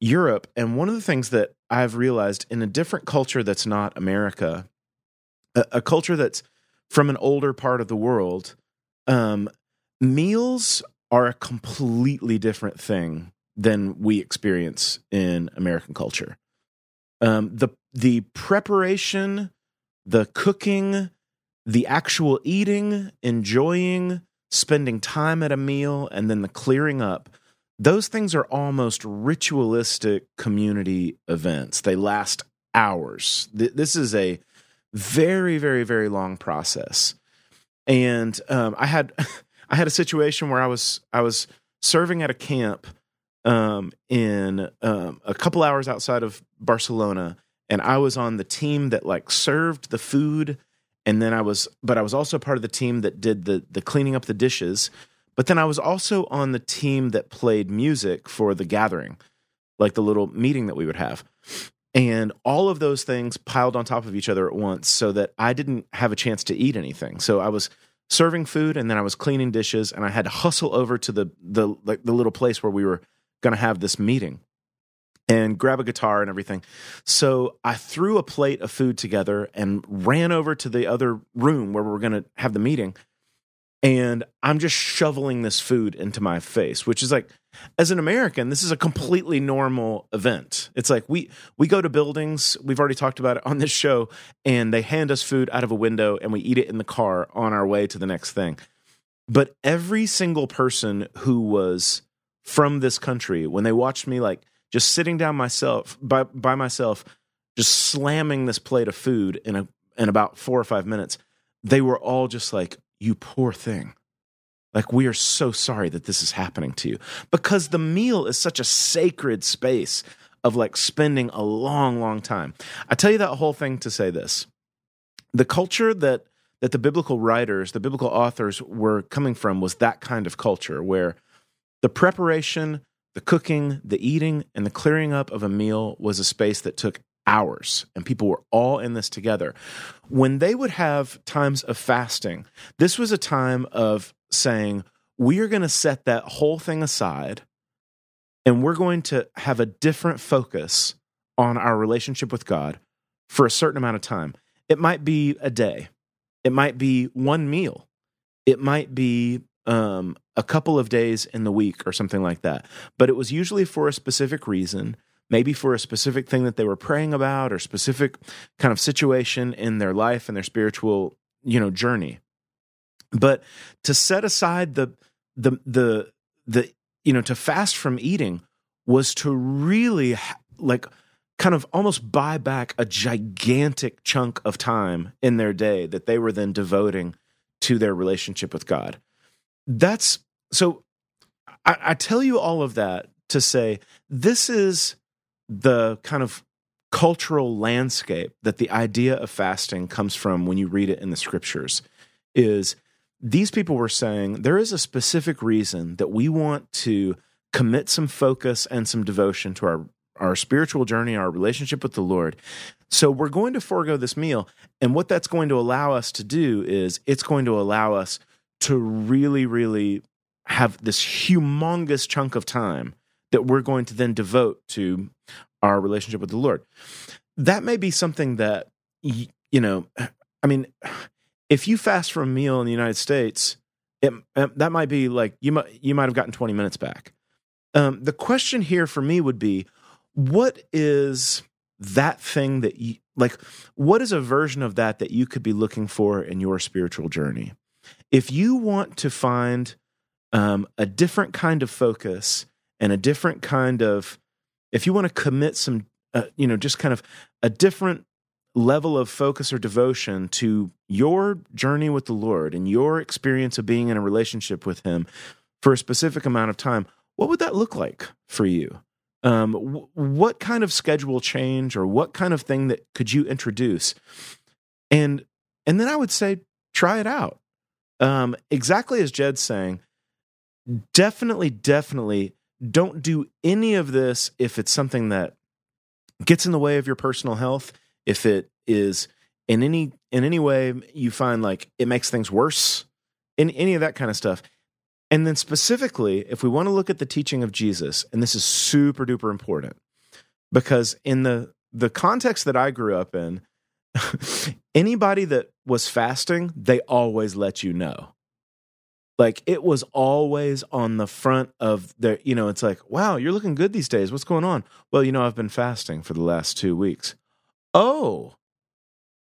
Europe. And one of the things that I've realized in a different culture that's not America, a culture that's from an older part of the world, um, meals are a completely different thing than we experience in American culture. Um, the the preparation, the cooking, the actual eating, enjoying, spending time at a meal, and then the clearing up, those things are almost ritualistic community events. They last hours. Th- this is a very, very, very long process. And um, I had I had a situation where I was I was serving at a camp um, in um, a couple hours outside of Barcelona, and I was on the team that like served the food, and then I was but I was also part of the team that did the the cleaning up the dishes. But then I was also on the team that played music for the gathering, like the little meeting that we would have. And all of those things piled on top of each other at once so that I didn't have a chance to eat anything. So I was serving food and then I was cleaning dishes and I had to hustle over to the the like the little place where we were going to have this meeting and grab a guitar and everything. So I threw a plate of food together and ran over to the other room where we were going to have the meeting. And I'm just shoveling this food into my face, which is like, as an American, this is a completely normal event. It's like we we go to buildings, we've already talked about it on this show, and they hand us food out of a window and we eat it in the car on our way to the next thing. But every single person who was from this country, when they watched me like just sitting down myself by by myself, just slamming this plate of food in a in about four or five minutes, they were all just like, "You poor thing. Like, we are so sorry that this is happening to you." Because the meal is such a sacred space of like spending a long, long time. I tell you that whole thing to say this. The culture that that the biblical writers, the biblical authors were coming from was that kind of culture where the preparation, the cooking, the eating, and the clearing up of a meal was a space that took hours, and people were all in this together. When they would have times of fasting, this was a time of saying, we are going to set that whole thing aside, and we're going to have a different focus on our relationship with God for a certain amount of time. It might be a day. It might be one meal. It might be um, a couple of days in the week or something like that. But it was usually for a specific reason, maybe for a specific thing that they were praying about or specific kind of situation in their life and their spiritual, you know, journey. But to set aside the the the the you know, to fast from eating was to really like kind of almost buy back a gigantic chunk of time in their day that they were then devoting to their relationship with God. That's so I, I tell you all of that to say this is the kind of cultural landscape that the idea of fasting comes from when you read it in the scriptures is these people were saying there is a specific reason that we want to commit some focus and some devotion to our, our spiritual journey, our relationship with the Lord. So we're going to forego this meal. And what that's going to allow us to do is it's going to allow us to really, really have this humongous chunk of time that we're going to then devote to our relationship with the Lord. That may be something that, you know, I mean, if you fast from a meal in the United States, it, that might be like, you might, you might have gotten twenty minutes back. Um, the question here for me would be, what is that thing that you, like, what is a version of that that you could be looking for in your spiritual journey? If you want to find um, a different kind of focus and a different kind of, if you want to commit some, uh, you know, just kind of a different level of focus or devotion to your journey with the Lord and your experience of being in a relationship with Him for a specific amount of time, what would that look like for you? Um, w- what kind of schedule change or what kind of thing that could you introduce? And and then I would say, try it out. Um, exactly as Jed's saying, definitely, definitely don't do any of this if it's something that gets in the way of your personal health, if it is in any in any way you find like it makes things worse, in any of that kind of stuff. And then specifically, if we want to look at the teaching of Jesus, and this is super duper important, because in the, the context that I grew up in, anybody that was fasting, they always let you know. Like it was always on the front of their, you know, it's like, wow, you're looking good these days. What's going on? Well, you know, I've been fasting for the last two weeks. Oh.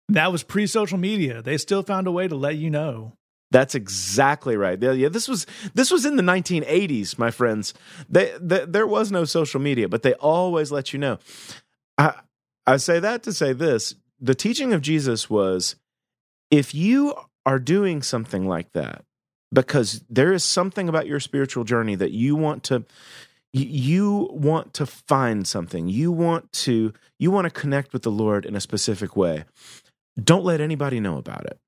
That was pre-social media. They still found a way to let you know. That's exactly right. Yeah, this was this was in the nineteen eighties, my friends. They, they, there was no social media, but they always let you know. I I say that to say this. The teaching of Jesus was, if you are doing something like that, because there is something about your spiritual journey that you want to, you want to find something, you want to, you want to connect with the Lord in a specific way, don't let anybody know about it.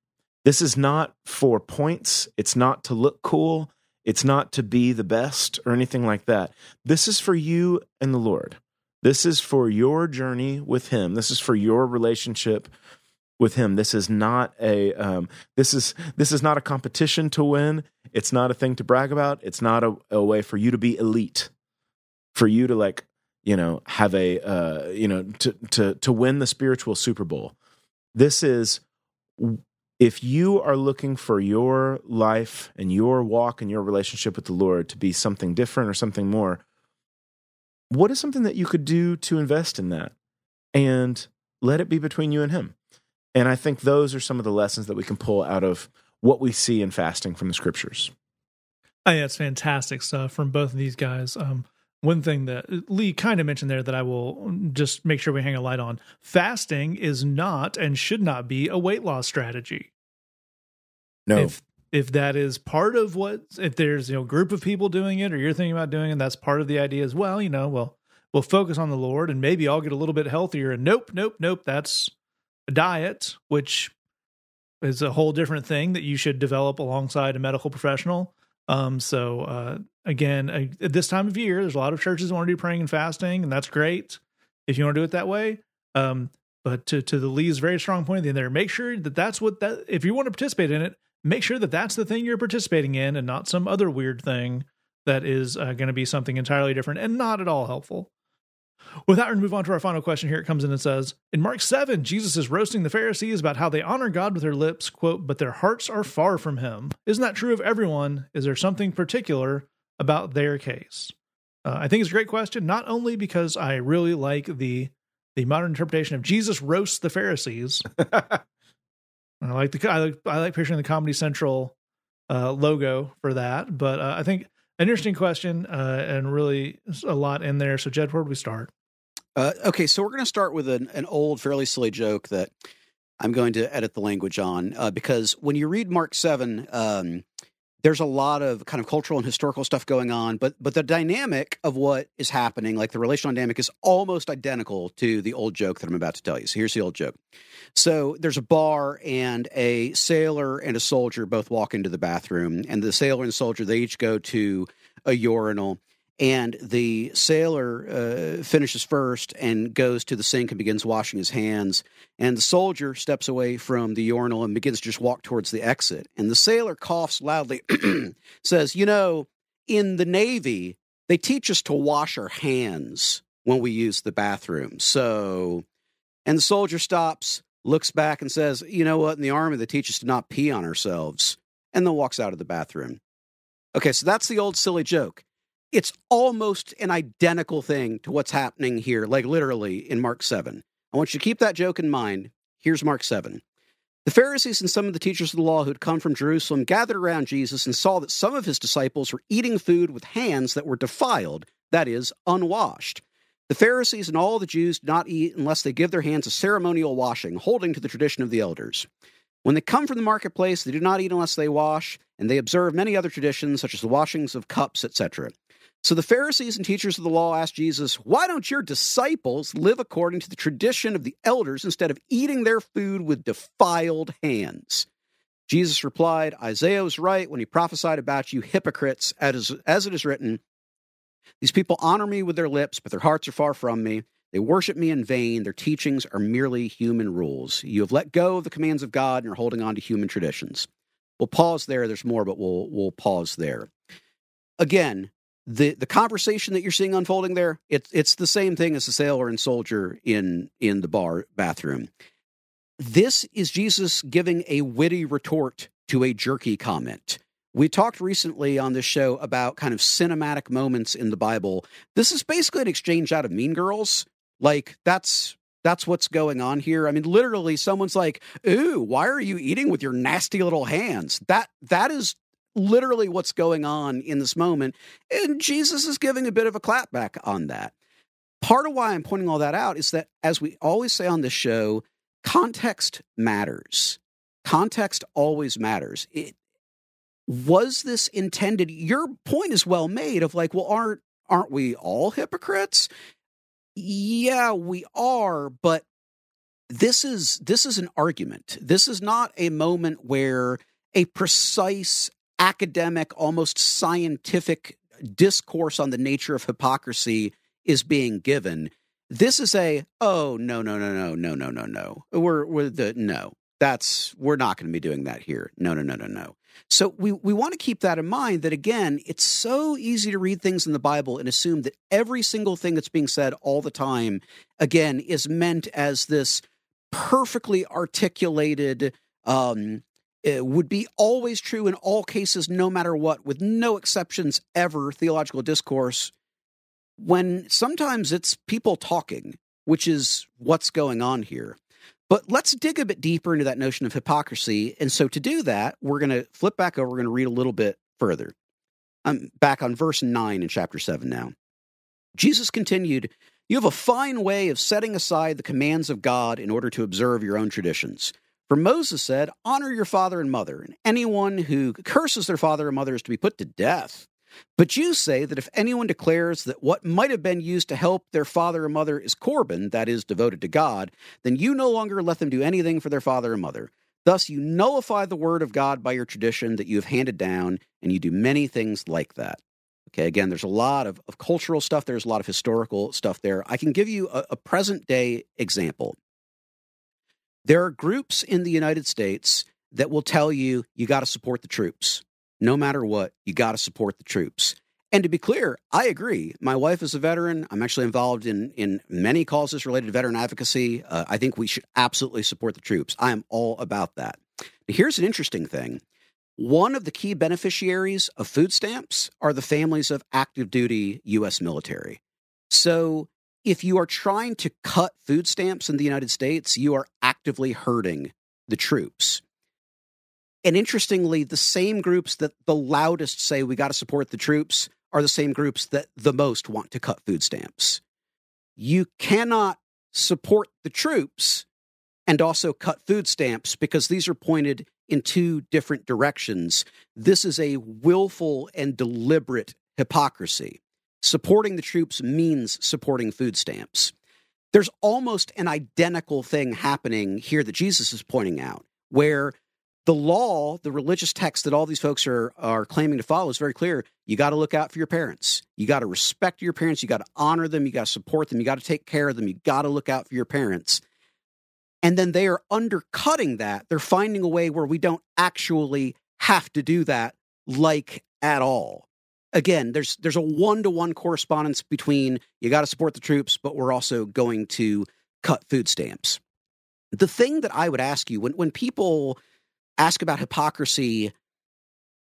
This is not for points. It's not to look cool. It's not to be the best or anything like that. This is for you and the Lord. This is for your journey with Him. This is for your relationship with Him. This is not a um, this is this is not a competition to win. It's not a thing to brag about. It's not a, a way for you to be elite, for you to like you know have a uh, you know to to to win the spiritual Super Bowl. This is. If you are looking for your life and your walk and your relationship with the Lord to be something different or something more, what is something that you could do to invest in that? And let it be between you and Him. And I think those are some of the lessons that we can pull out of what we see in fasting from the scriptures. Oh, yeah, it's fantastic stuff from both of these guys. Um, one thing that Lee kind of mentioned there that I will just make sure we hang a light on, fasting is not and should not be a weight loss strategy. No. If, if that is part of what, if there's you know, a group of people doing it or you're thinking about doing it, that's part of the idea as well, you know, well, we'll focus on the Lord and maybe I'll get a little bit healthier. And nope, nope, nope, that's a diet, which is a whole different thing that you should develop alongside a medical professional. Um, so, uh, again, uh, at this time of year, there's a lot of churches that want to do praying and fasting, and that's great if you want to do it that way. Um, but to, to the Lee's very strong point at the end there, make sure that that's what that, if you want to participate in it, make sure that that's the thing you're participating in and not some other weird thing that is uh, going to be something entirely different and not at all helpful. With that, we're going to move on to our final question. Here it comes in and says, in Mark seven, Jesus is roasting the Pharisees about how they honor God with their lips, quote, but their hearts are far from Him. Isn't that true of everyone? Is there something particular about their case? Uh, I think it's a great question, not only because I really like the the modern interpretation of Jesus roasts the Pharisees. I like the I like, I like picturing the Comedy Central uh, logo for that. But uh, I think an interesting question uh, and really a lot in there. So, Jed, where do we start? Uh, okay, so we're going to start with an, an old, fairly silly joke that I'm going to edit the language on, uh, because when you read Mark seven, um, there's a lot of kind of cultural and historical stuff going on, but but the dynamic of what is happening, like the relational dynamic, is almost identical to the old joke that I'm about to tell you. So here's the old joke. So there's a bar, and a sailor and a soldier both walk into the bathroom, and the sailor and the soldier, they each go to a urinal. And the sailor uh, finishes first and goes to the sink and begins washing his hands. And the soldier steps away from the urinal and begins to just walk towards the exit. And the sailor coughs loudly, says, you know, in the Navy, they teach us to wash our hands when we use the bathroom. So, and the soldier stops, looks back and says, you know what, in the Army, they teach us to not pee on ourselves. And then walks out of the bathroom. Okay, so that's the old silly joke. It's almost an identical thing to what's happening here, like literally in Mark seven. I want you to keep that joke in mind. Here's Mark seven. The Pharisees and some of the teachers of the law who had come from Jerusalem gathered around Jesus and saw that some of his disciples were eating food with hands that were defiled, that is, unwashed. The Pharisees and all the Jews do not eat unless they give their hands a ceremonial washing, holding to the tradition of the elders. When they come from the marketplace, they do not eat unless they wash, and they observe many other traditions, such as the washings of cups, et cetera. So the Pharisees and teachers of the law asked Jesus, why don't your disciples live according to the tradition of the elders instead of eating their food with defiled hands? Jesus replied, Isaiah was right when he prophesied about you hypocrites, as, as it is written, these people honor me with their lips, but their hearts are far from me. They worship me in vain. Their teachings are merely human rules. You have let go of the commands of God and are holding on to human traditions. We'll pause there. There's more, but we'll we'll pause there. Again, The the conversation that you're seeing unfolding there, it's it's the same thing as the sailor and soldier in in the bar bathroom. This is Jesus giving a witty retort to a jerky comment. We talked recently on this show about kind of cinematic moments in the Bible. This is basically an exchange out of Mean Girls. Like, that's that's what's going on here. I mean, literally, someone's like, ooh, why are you eating with your nasty little hands? That that is literally what's going on in this moment, and Jesus is giving a bit of a clapback on that. Part of why I'm pointing all that out is that, as we always say on this show, context matters. Context always matters. It, was this intended? Your point is well made of like, well, aren't aren't we all hypocrites? Yeah, we are, but this is this is an argument. This is not a moment where a precise academic, almost scientific discourse on the nature of hypocrisy is being given. This is a, oh, no, no, no, no, no, no, no, no. We're, we're the, no, that's, we're not going to be doing that here. No, no, no, no, no. So we, we want to keep that in mind, that again, it's so easy to read things in the Bible and assume that every single thing that's being said all the time, again, is meant as this perfectly articulated, um, it would be always true in all cases, no matter what, with no exceptions ever, theological discourse, when sometimes it's people talking, which is what's going on here. But let's dig a bit deeper into that notion of hypocrisy. And so to do that, we're going to flip back over. We're going to read a little bit further. I'm back on verse nine in chapter seven now. Jesus continued, "You have a fine way of setting aside the commands of God in order to observe your own traditions. For Moses said, honor your father and mother, and anyone who curses their father or mother is to be put to death. But you say that if anyone declares that what might have been used to help their father or mother is korban, that is, devoted to God, then you no longer let them do anything for their father or mother. Thus you nullify the word of God by your tradition that you have handed down, and you do many things like that." Okay, again, there's a lot of, of cultural stuff. There's a lot of historical stuff there. I can give you a, a present-day example. There are groups in the United States that will tell you, you got to support the troops. No matter what, you got to support the troops. And to be clear, I agree. My wife is a veteran. I'm actually involved in, in many causes related to veteran advocacy. Uh, I think we should absolutely support the troops. I am all about that. Now, here's an interesting thing. One of the key beneficiaries of food stamps are the families of active duty U S military. So if you are trying to cut food stamps in the United States, you are actively hurting the troops. And interestingly, the same groups that the loudest say we got to support the troops are the same groups that the most want to cut food stamps. You cannot support the troops and also cut food stamps because these are pointed in two different directions. This is a willful and deliberate hypocrisy. Supporting the troops means supporting food stamps. There's almost an identical thing happening here that Jesus is pointing out, where the law, the religious text that all these folks are are claiming to follow is very clear. You got to look out for your parents. You got to respect your parents. You got to honor them. You got to support them. You got to take care of them. You got to look out for your parents. And then they are undercutting that. They're finding a way where we don't actually have to do that, like, at all. Again, there's there's a one-to-one correspondence between you got to support the troops, but we're also going to cut food stamps. The thing that I would ask you, when when people ask about hypocrisy,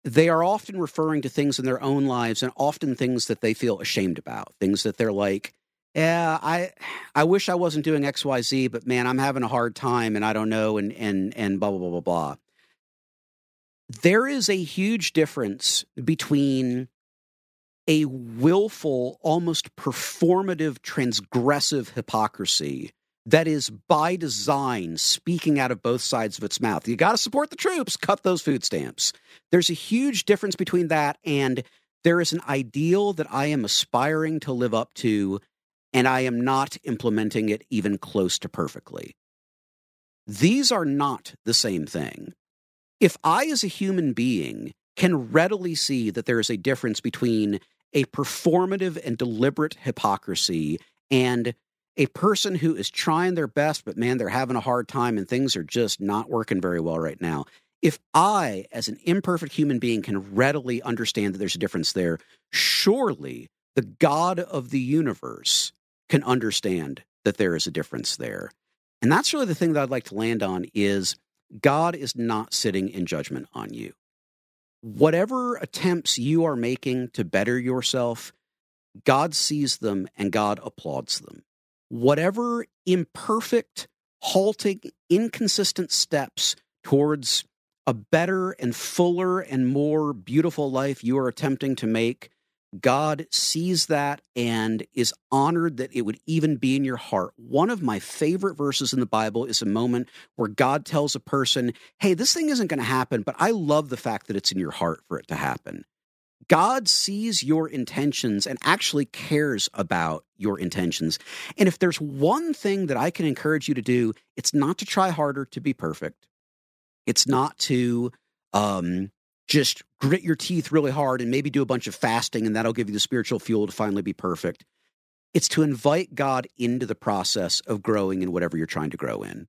they are often referring to things in their own lives and often things that they feel ashamed about, things that they're like, yeah, I I wish I wasn't doing X, Y, Z, but man, I'm having a hard time and I don't know and and and blah, blah, blah, blah, blah. There is a huge difference between a willful, almost performative, transgressive hypocrisy that is by design speaking out of both sides of its mouth. You got to support the troops, cut those food stamps. There's a huge difference between that and there is an ideal that I am aspiring to live up to, and I am not implementing it even close to perfectly. These are not the same thing. If I, as a human being, can readily see that there is a difference between a performative and deliberate hypocrisy and a person who is trying their best, but man, they're having a hard time and things are just not working very well right now. If I, as an imperfect human being, can readily understand that there's a difference there, surely the God of the universe can understand that there is a difference there. And that's really the thing that I'd like to land on is God is not sitting in judgment on you. Whatever attempts you are making to better yourself, God sees them and God applauds them. Whatever imperfect, halting, inconsistent steps towards a better and fuller and more beautiful life you are attempting to make, God sees that and is honored that it would even be in your heart. One of my favorite verses in the Bible is a moment where God tells a person, hey, this thing isn't going to happen, but I love the fact that it's in your heart for it to happen. God sees your intentions and actually cares about your intentions. And if there's one thing that I can encourage you to do, it's not to try harder to be perfect. It's not to um, just grit your teeth really hard and maybe do a bunch of fasting, and that'll give you the spiritual fuel to finally be perfect. It's to invite God into the process of growing in whatever you're trying to grow in.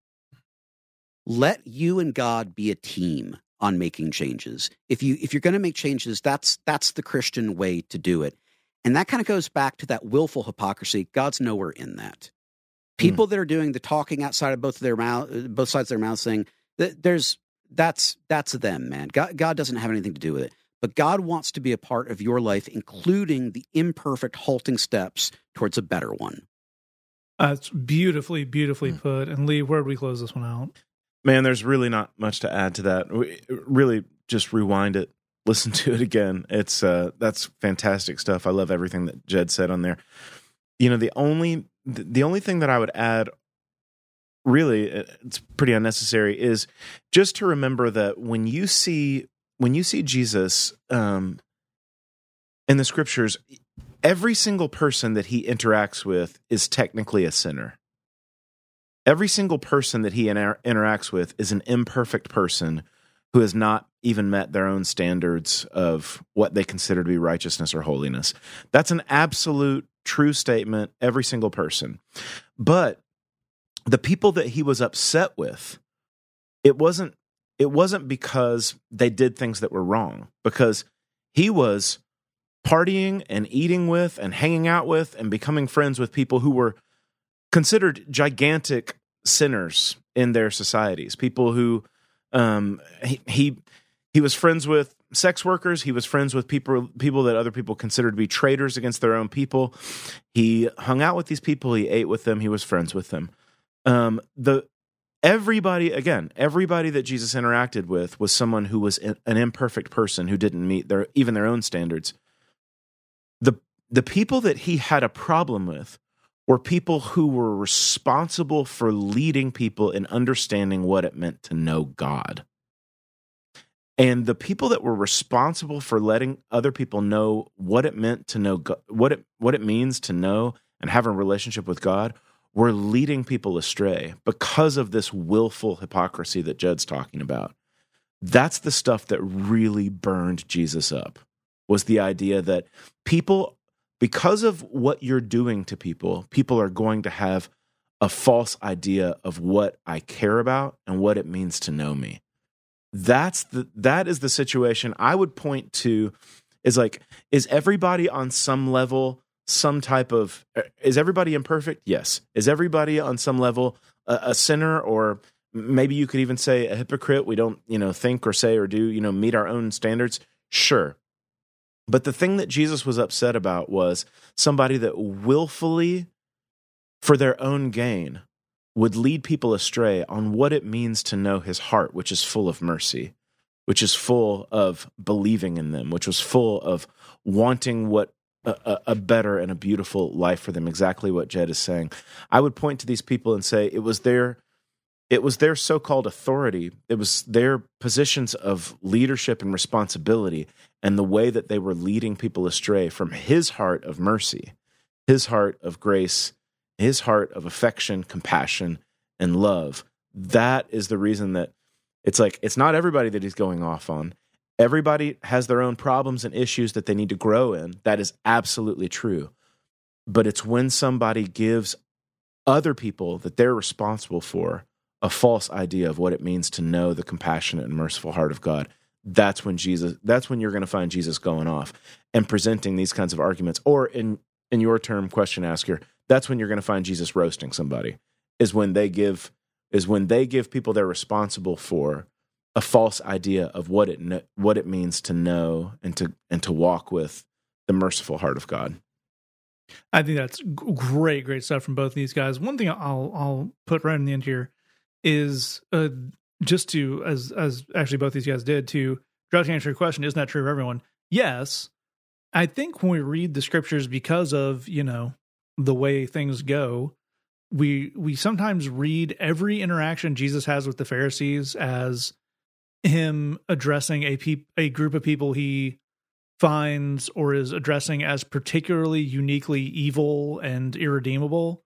Let you and God be a team on making changes. If you if you're going to make changes, that's that's the Christian way to do it. And that kind of goes back to that willful hypocrisy. God's nowhere in that. People hmm. that are doing the talking outside of both of their mouth, both sides of their mouth, saying that there's that's that's them, man. God, God doesn't have anything to do with it. But God wants to be a part of your life, including the imperfect, halting steps towards a better one. That's uh, beautifully, beautifully hmm. put. And Lee, where do we close this one out? Man, there's really not much to add to that. We really, just rewind it, listen to it again. It's uh, that's fantastic stuff. I love everything that Jed said on there. You know, the only the only thing that I would add, really, it's pretty unnecessary, is just to remember that when you see when you see Jesus um, in the scriptures, every single person that he interacts with is technically a sinner. Every single person that he inter- interacts with is an imperfect person who has not even met their own standards of what they consider to be righteousness or holiness. That's an absolute true statement, every single person. But the people that he was upset with, it wasn't it wasn't because they did things that were wrong, because he was partying and eating with and hanging out with and becoming friends with people who were considered gigantic sinners in their societies, people who um, he, he he was friends with sex workers. He was friends with people people that other people considered to be traitors against their own people. He hung out with these people. He ate with them. He was friends with them. Um, the Everybody, again, everybody that Jesus interacted with was someone who was an imperfect person who didn't meet their even their own standards. The, the people that he had a problem with were people who were responsible for leading people in understanding what it meant to know God. And the people that were responsible for letting other people know what it meant to know God, what it what it means to know and have a relationship with God, were leading people astray because of this willful hypocrisy that Jed's talking about. That's the stuff that really burned Jesus up, was the idea that people, because of what you're doing to people, people are going to have a false idea of what I care about and what it means to know me. That's the that is the situation I would point to. Is like, is everybody on some level some type of, is everybody imperfect? Yes. Is everybody on some level a, a sinner, or maybe you could even say a hypocrite? We don't, you know, think or say or do, you know, meet our own standards. Sure. But the thing that Jesus was upset about was somebody that willfully, for their own gain, would lead people astray on what it means to know his heart, which is full of mercy, which is full of believing in them, which was full of wanting what a, a better and a beautiful life for them, exactly what Jed is saying. I would point to these people and say it was their it was their so-called authority, it was their positions of leadership and responsibility, and the way that they were leading people astray from his heart of mercy, his heart of grace, his heart of affection, compassion, and love. That is the reason that it's like, it's not everybody that he's going off on. Everybody has their own problems and issues that they need to grow in. That is absolutely true. But it's when somebody gives other people that they're responsible for a false idea of what it means to know the compassionate and merciful heart of God. That's when Jesus, that's when you're going to find Jesus going off and presenting these kinds of arguments. Or in, in your term, question asker, that's when you're going to find Jesus roasting somebody, is when they give is when they give people they're responsible for a false idea of what it what it means to know and to and to walk with the merciful heart of God. I think that's great, great stuff from both of these guys. One thing I'll I'll put right in the end here is uh, just to as as actually both these guys did to directly answer your question. Isn't that true of everyone? Yes, I think when we read the scriptures, because of you know. the way things go, we we sometimes read every interaction Jesus has with the Pharisees as him addressing a pe- a group of people he finds or is addressing as particularly uniquely evil and irredeemable.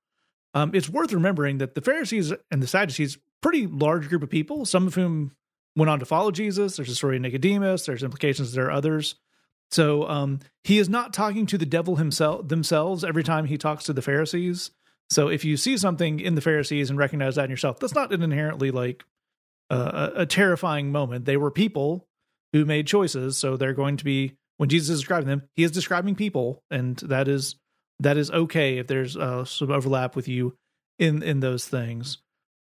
Um, it's worth remembering that the Pharisees and the Sadducees, pretty large group of people, some of whom went on to follow Jesus. There's the story of Nicodemus. There's implications there are others. So um, he is not talking to the devil himself themselves every time he talks to the Pharisees. So if you see something in the Pharisees and recognize that in yourself, that's not an inherently like uh, a terrifying moment. They were people who made choices. So they're going to be, when Jesus is describing them, he is describing people. And that is, that is okay if there's uh, some overlap with you in, in those things.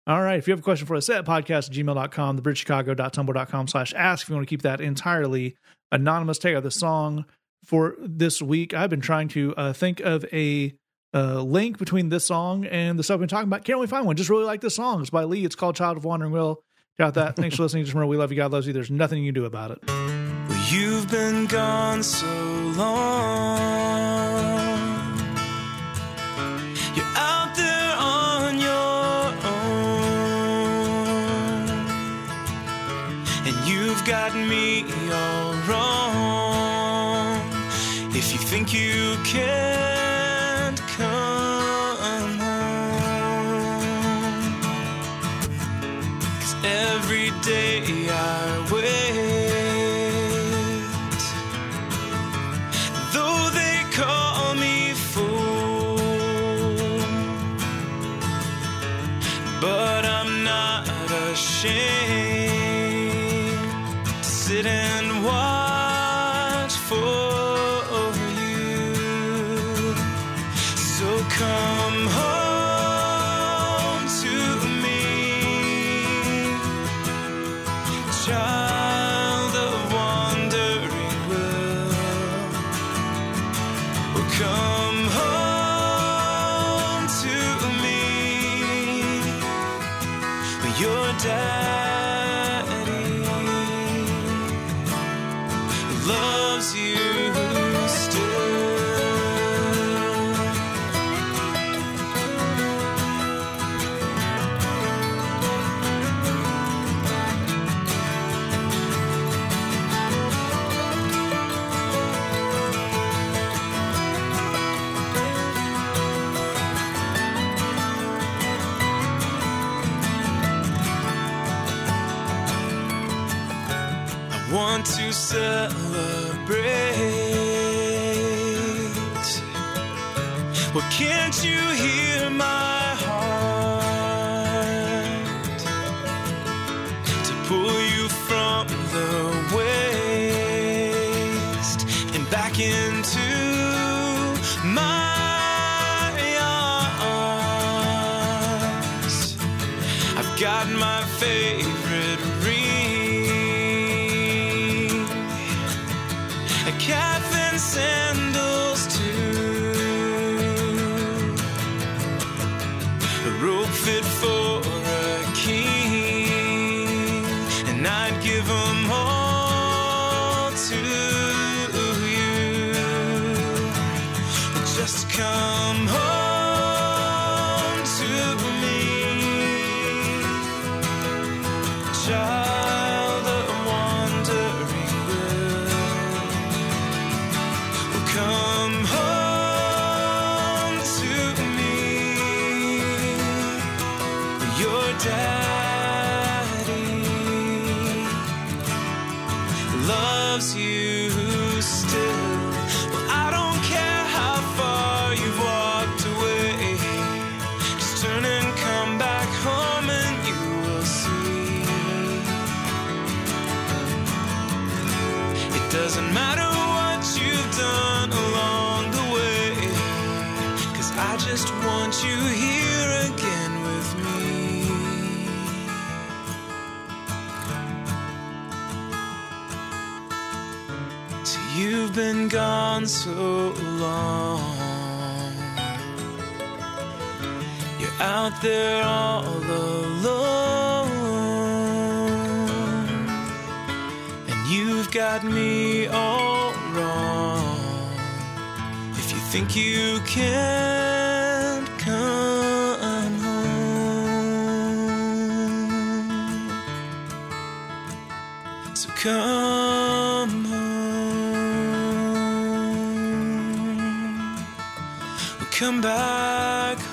All right. If you have a question for us, say that podcast at gmail dot com, thebridgechicago.tumblr.com slash ask. If you want to keep that entirely anonymous, take out the song for this week. I've been trying to uh, think of a uh, link between this song and the stuff we've been talking about. Can't really find one. Just really like this song. It's by Lee. It's called Child of Wandering Will. Got that. Thanks for listening. Just remember, we love you. God loves you. There's nothing you can do about it. Well, you've been gone so long. You're out there on your own. And you've got me all. If you think you can't come home, 'cause every day I wait, though they call me fool, but I'm not ashamed to sit and watch. Come home to me, child of wandering will. Oh, come home to me. Daddy loves you to celebrate. Well, can't you hear my heart to pull you from the waste and back into my arms? I've got my favorite ring, Catherine sandals too, a rope fit for a king, and I'd give them all to you. Just come home to me, child. You've been gone so long, you're out there all alone, and you've got me all wrong if you think you can't come home. So come home. Come back.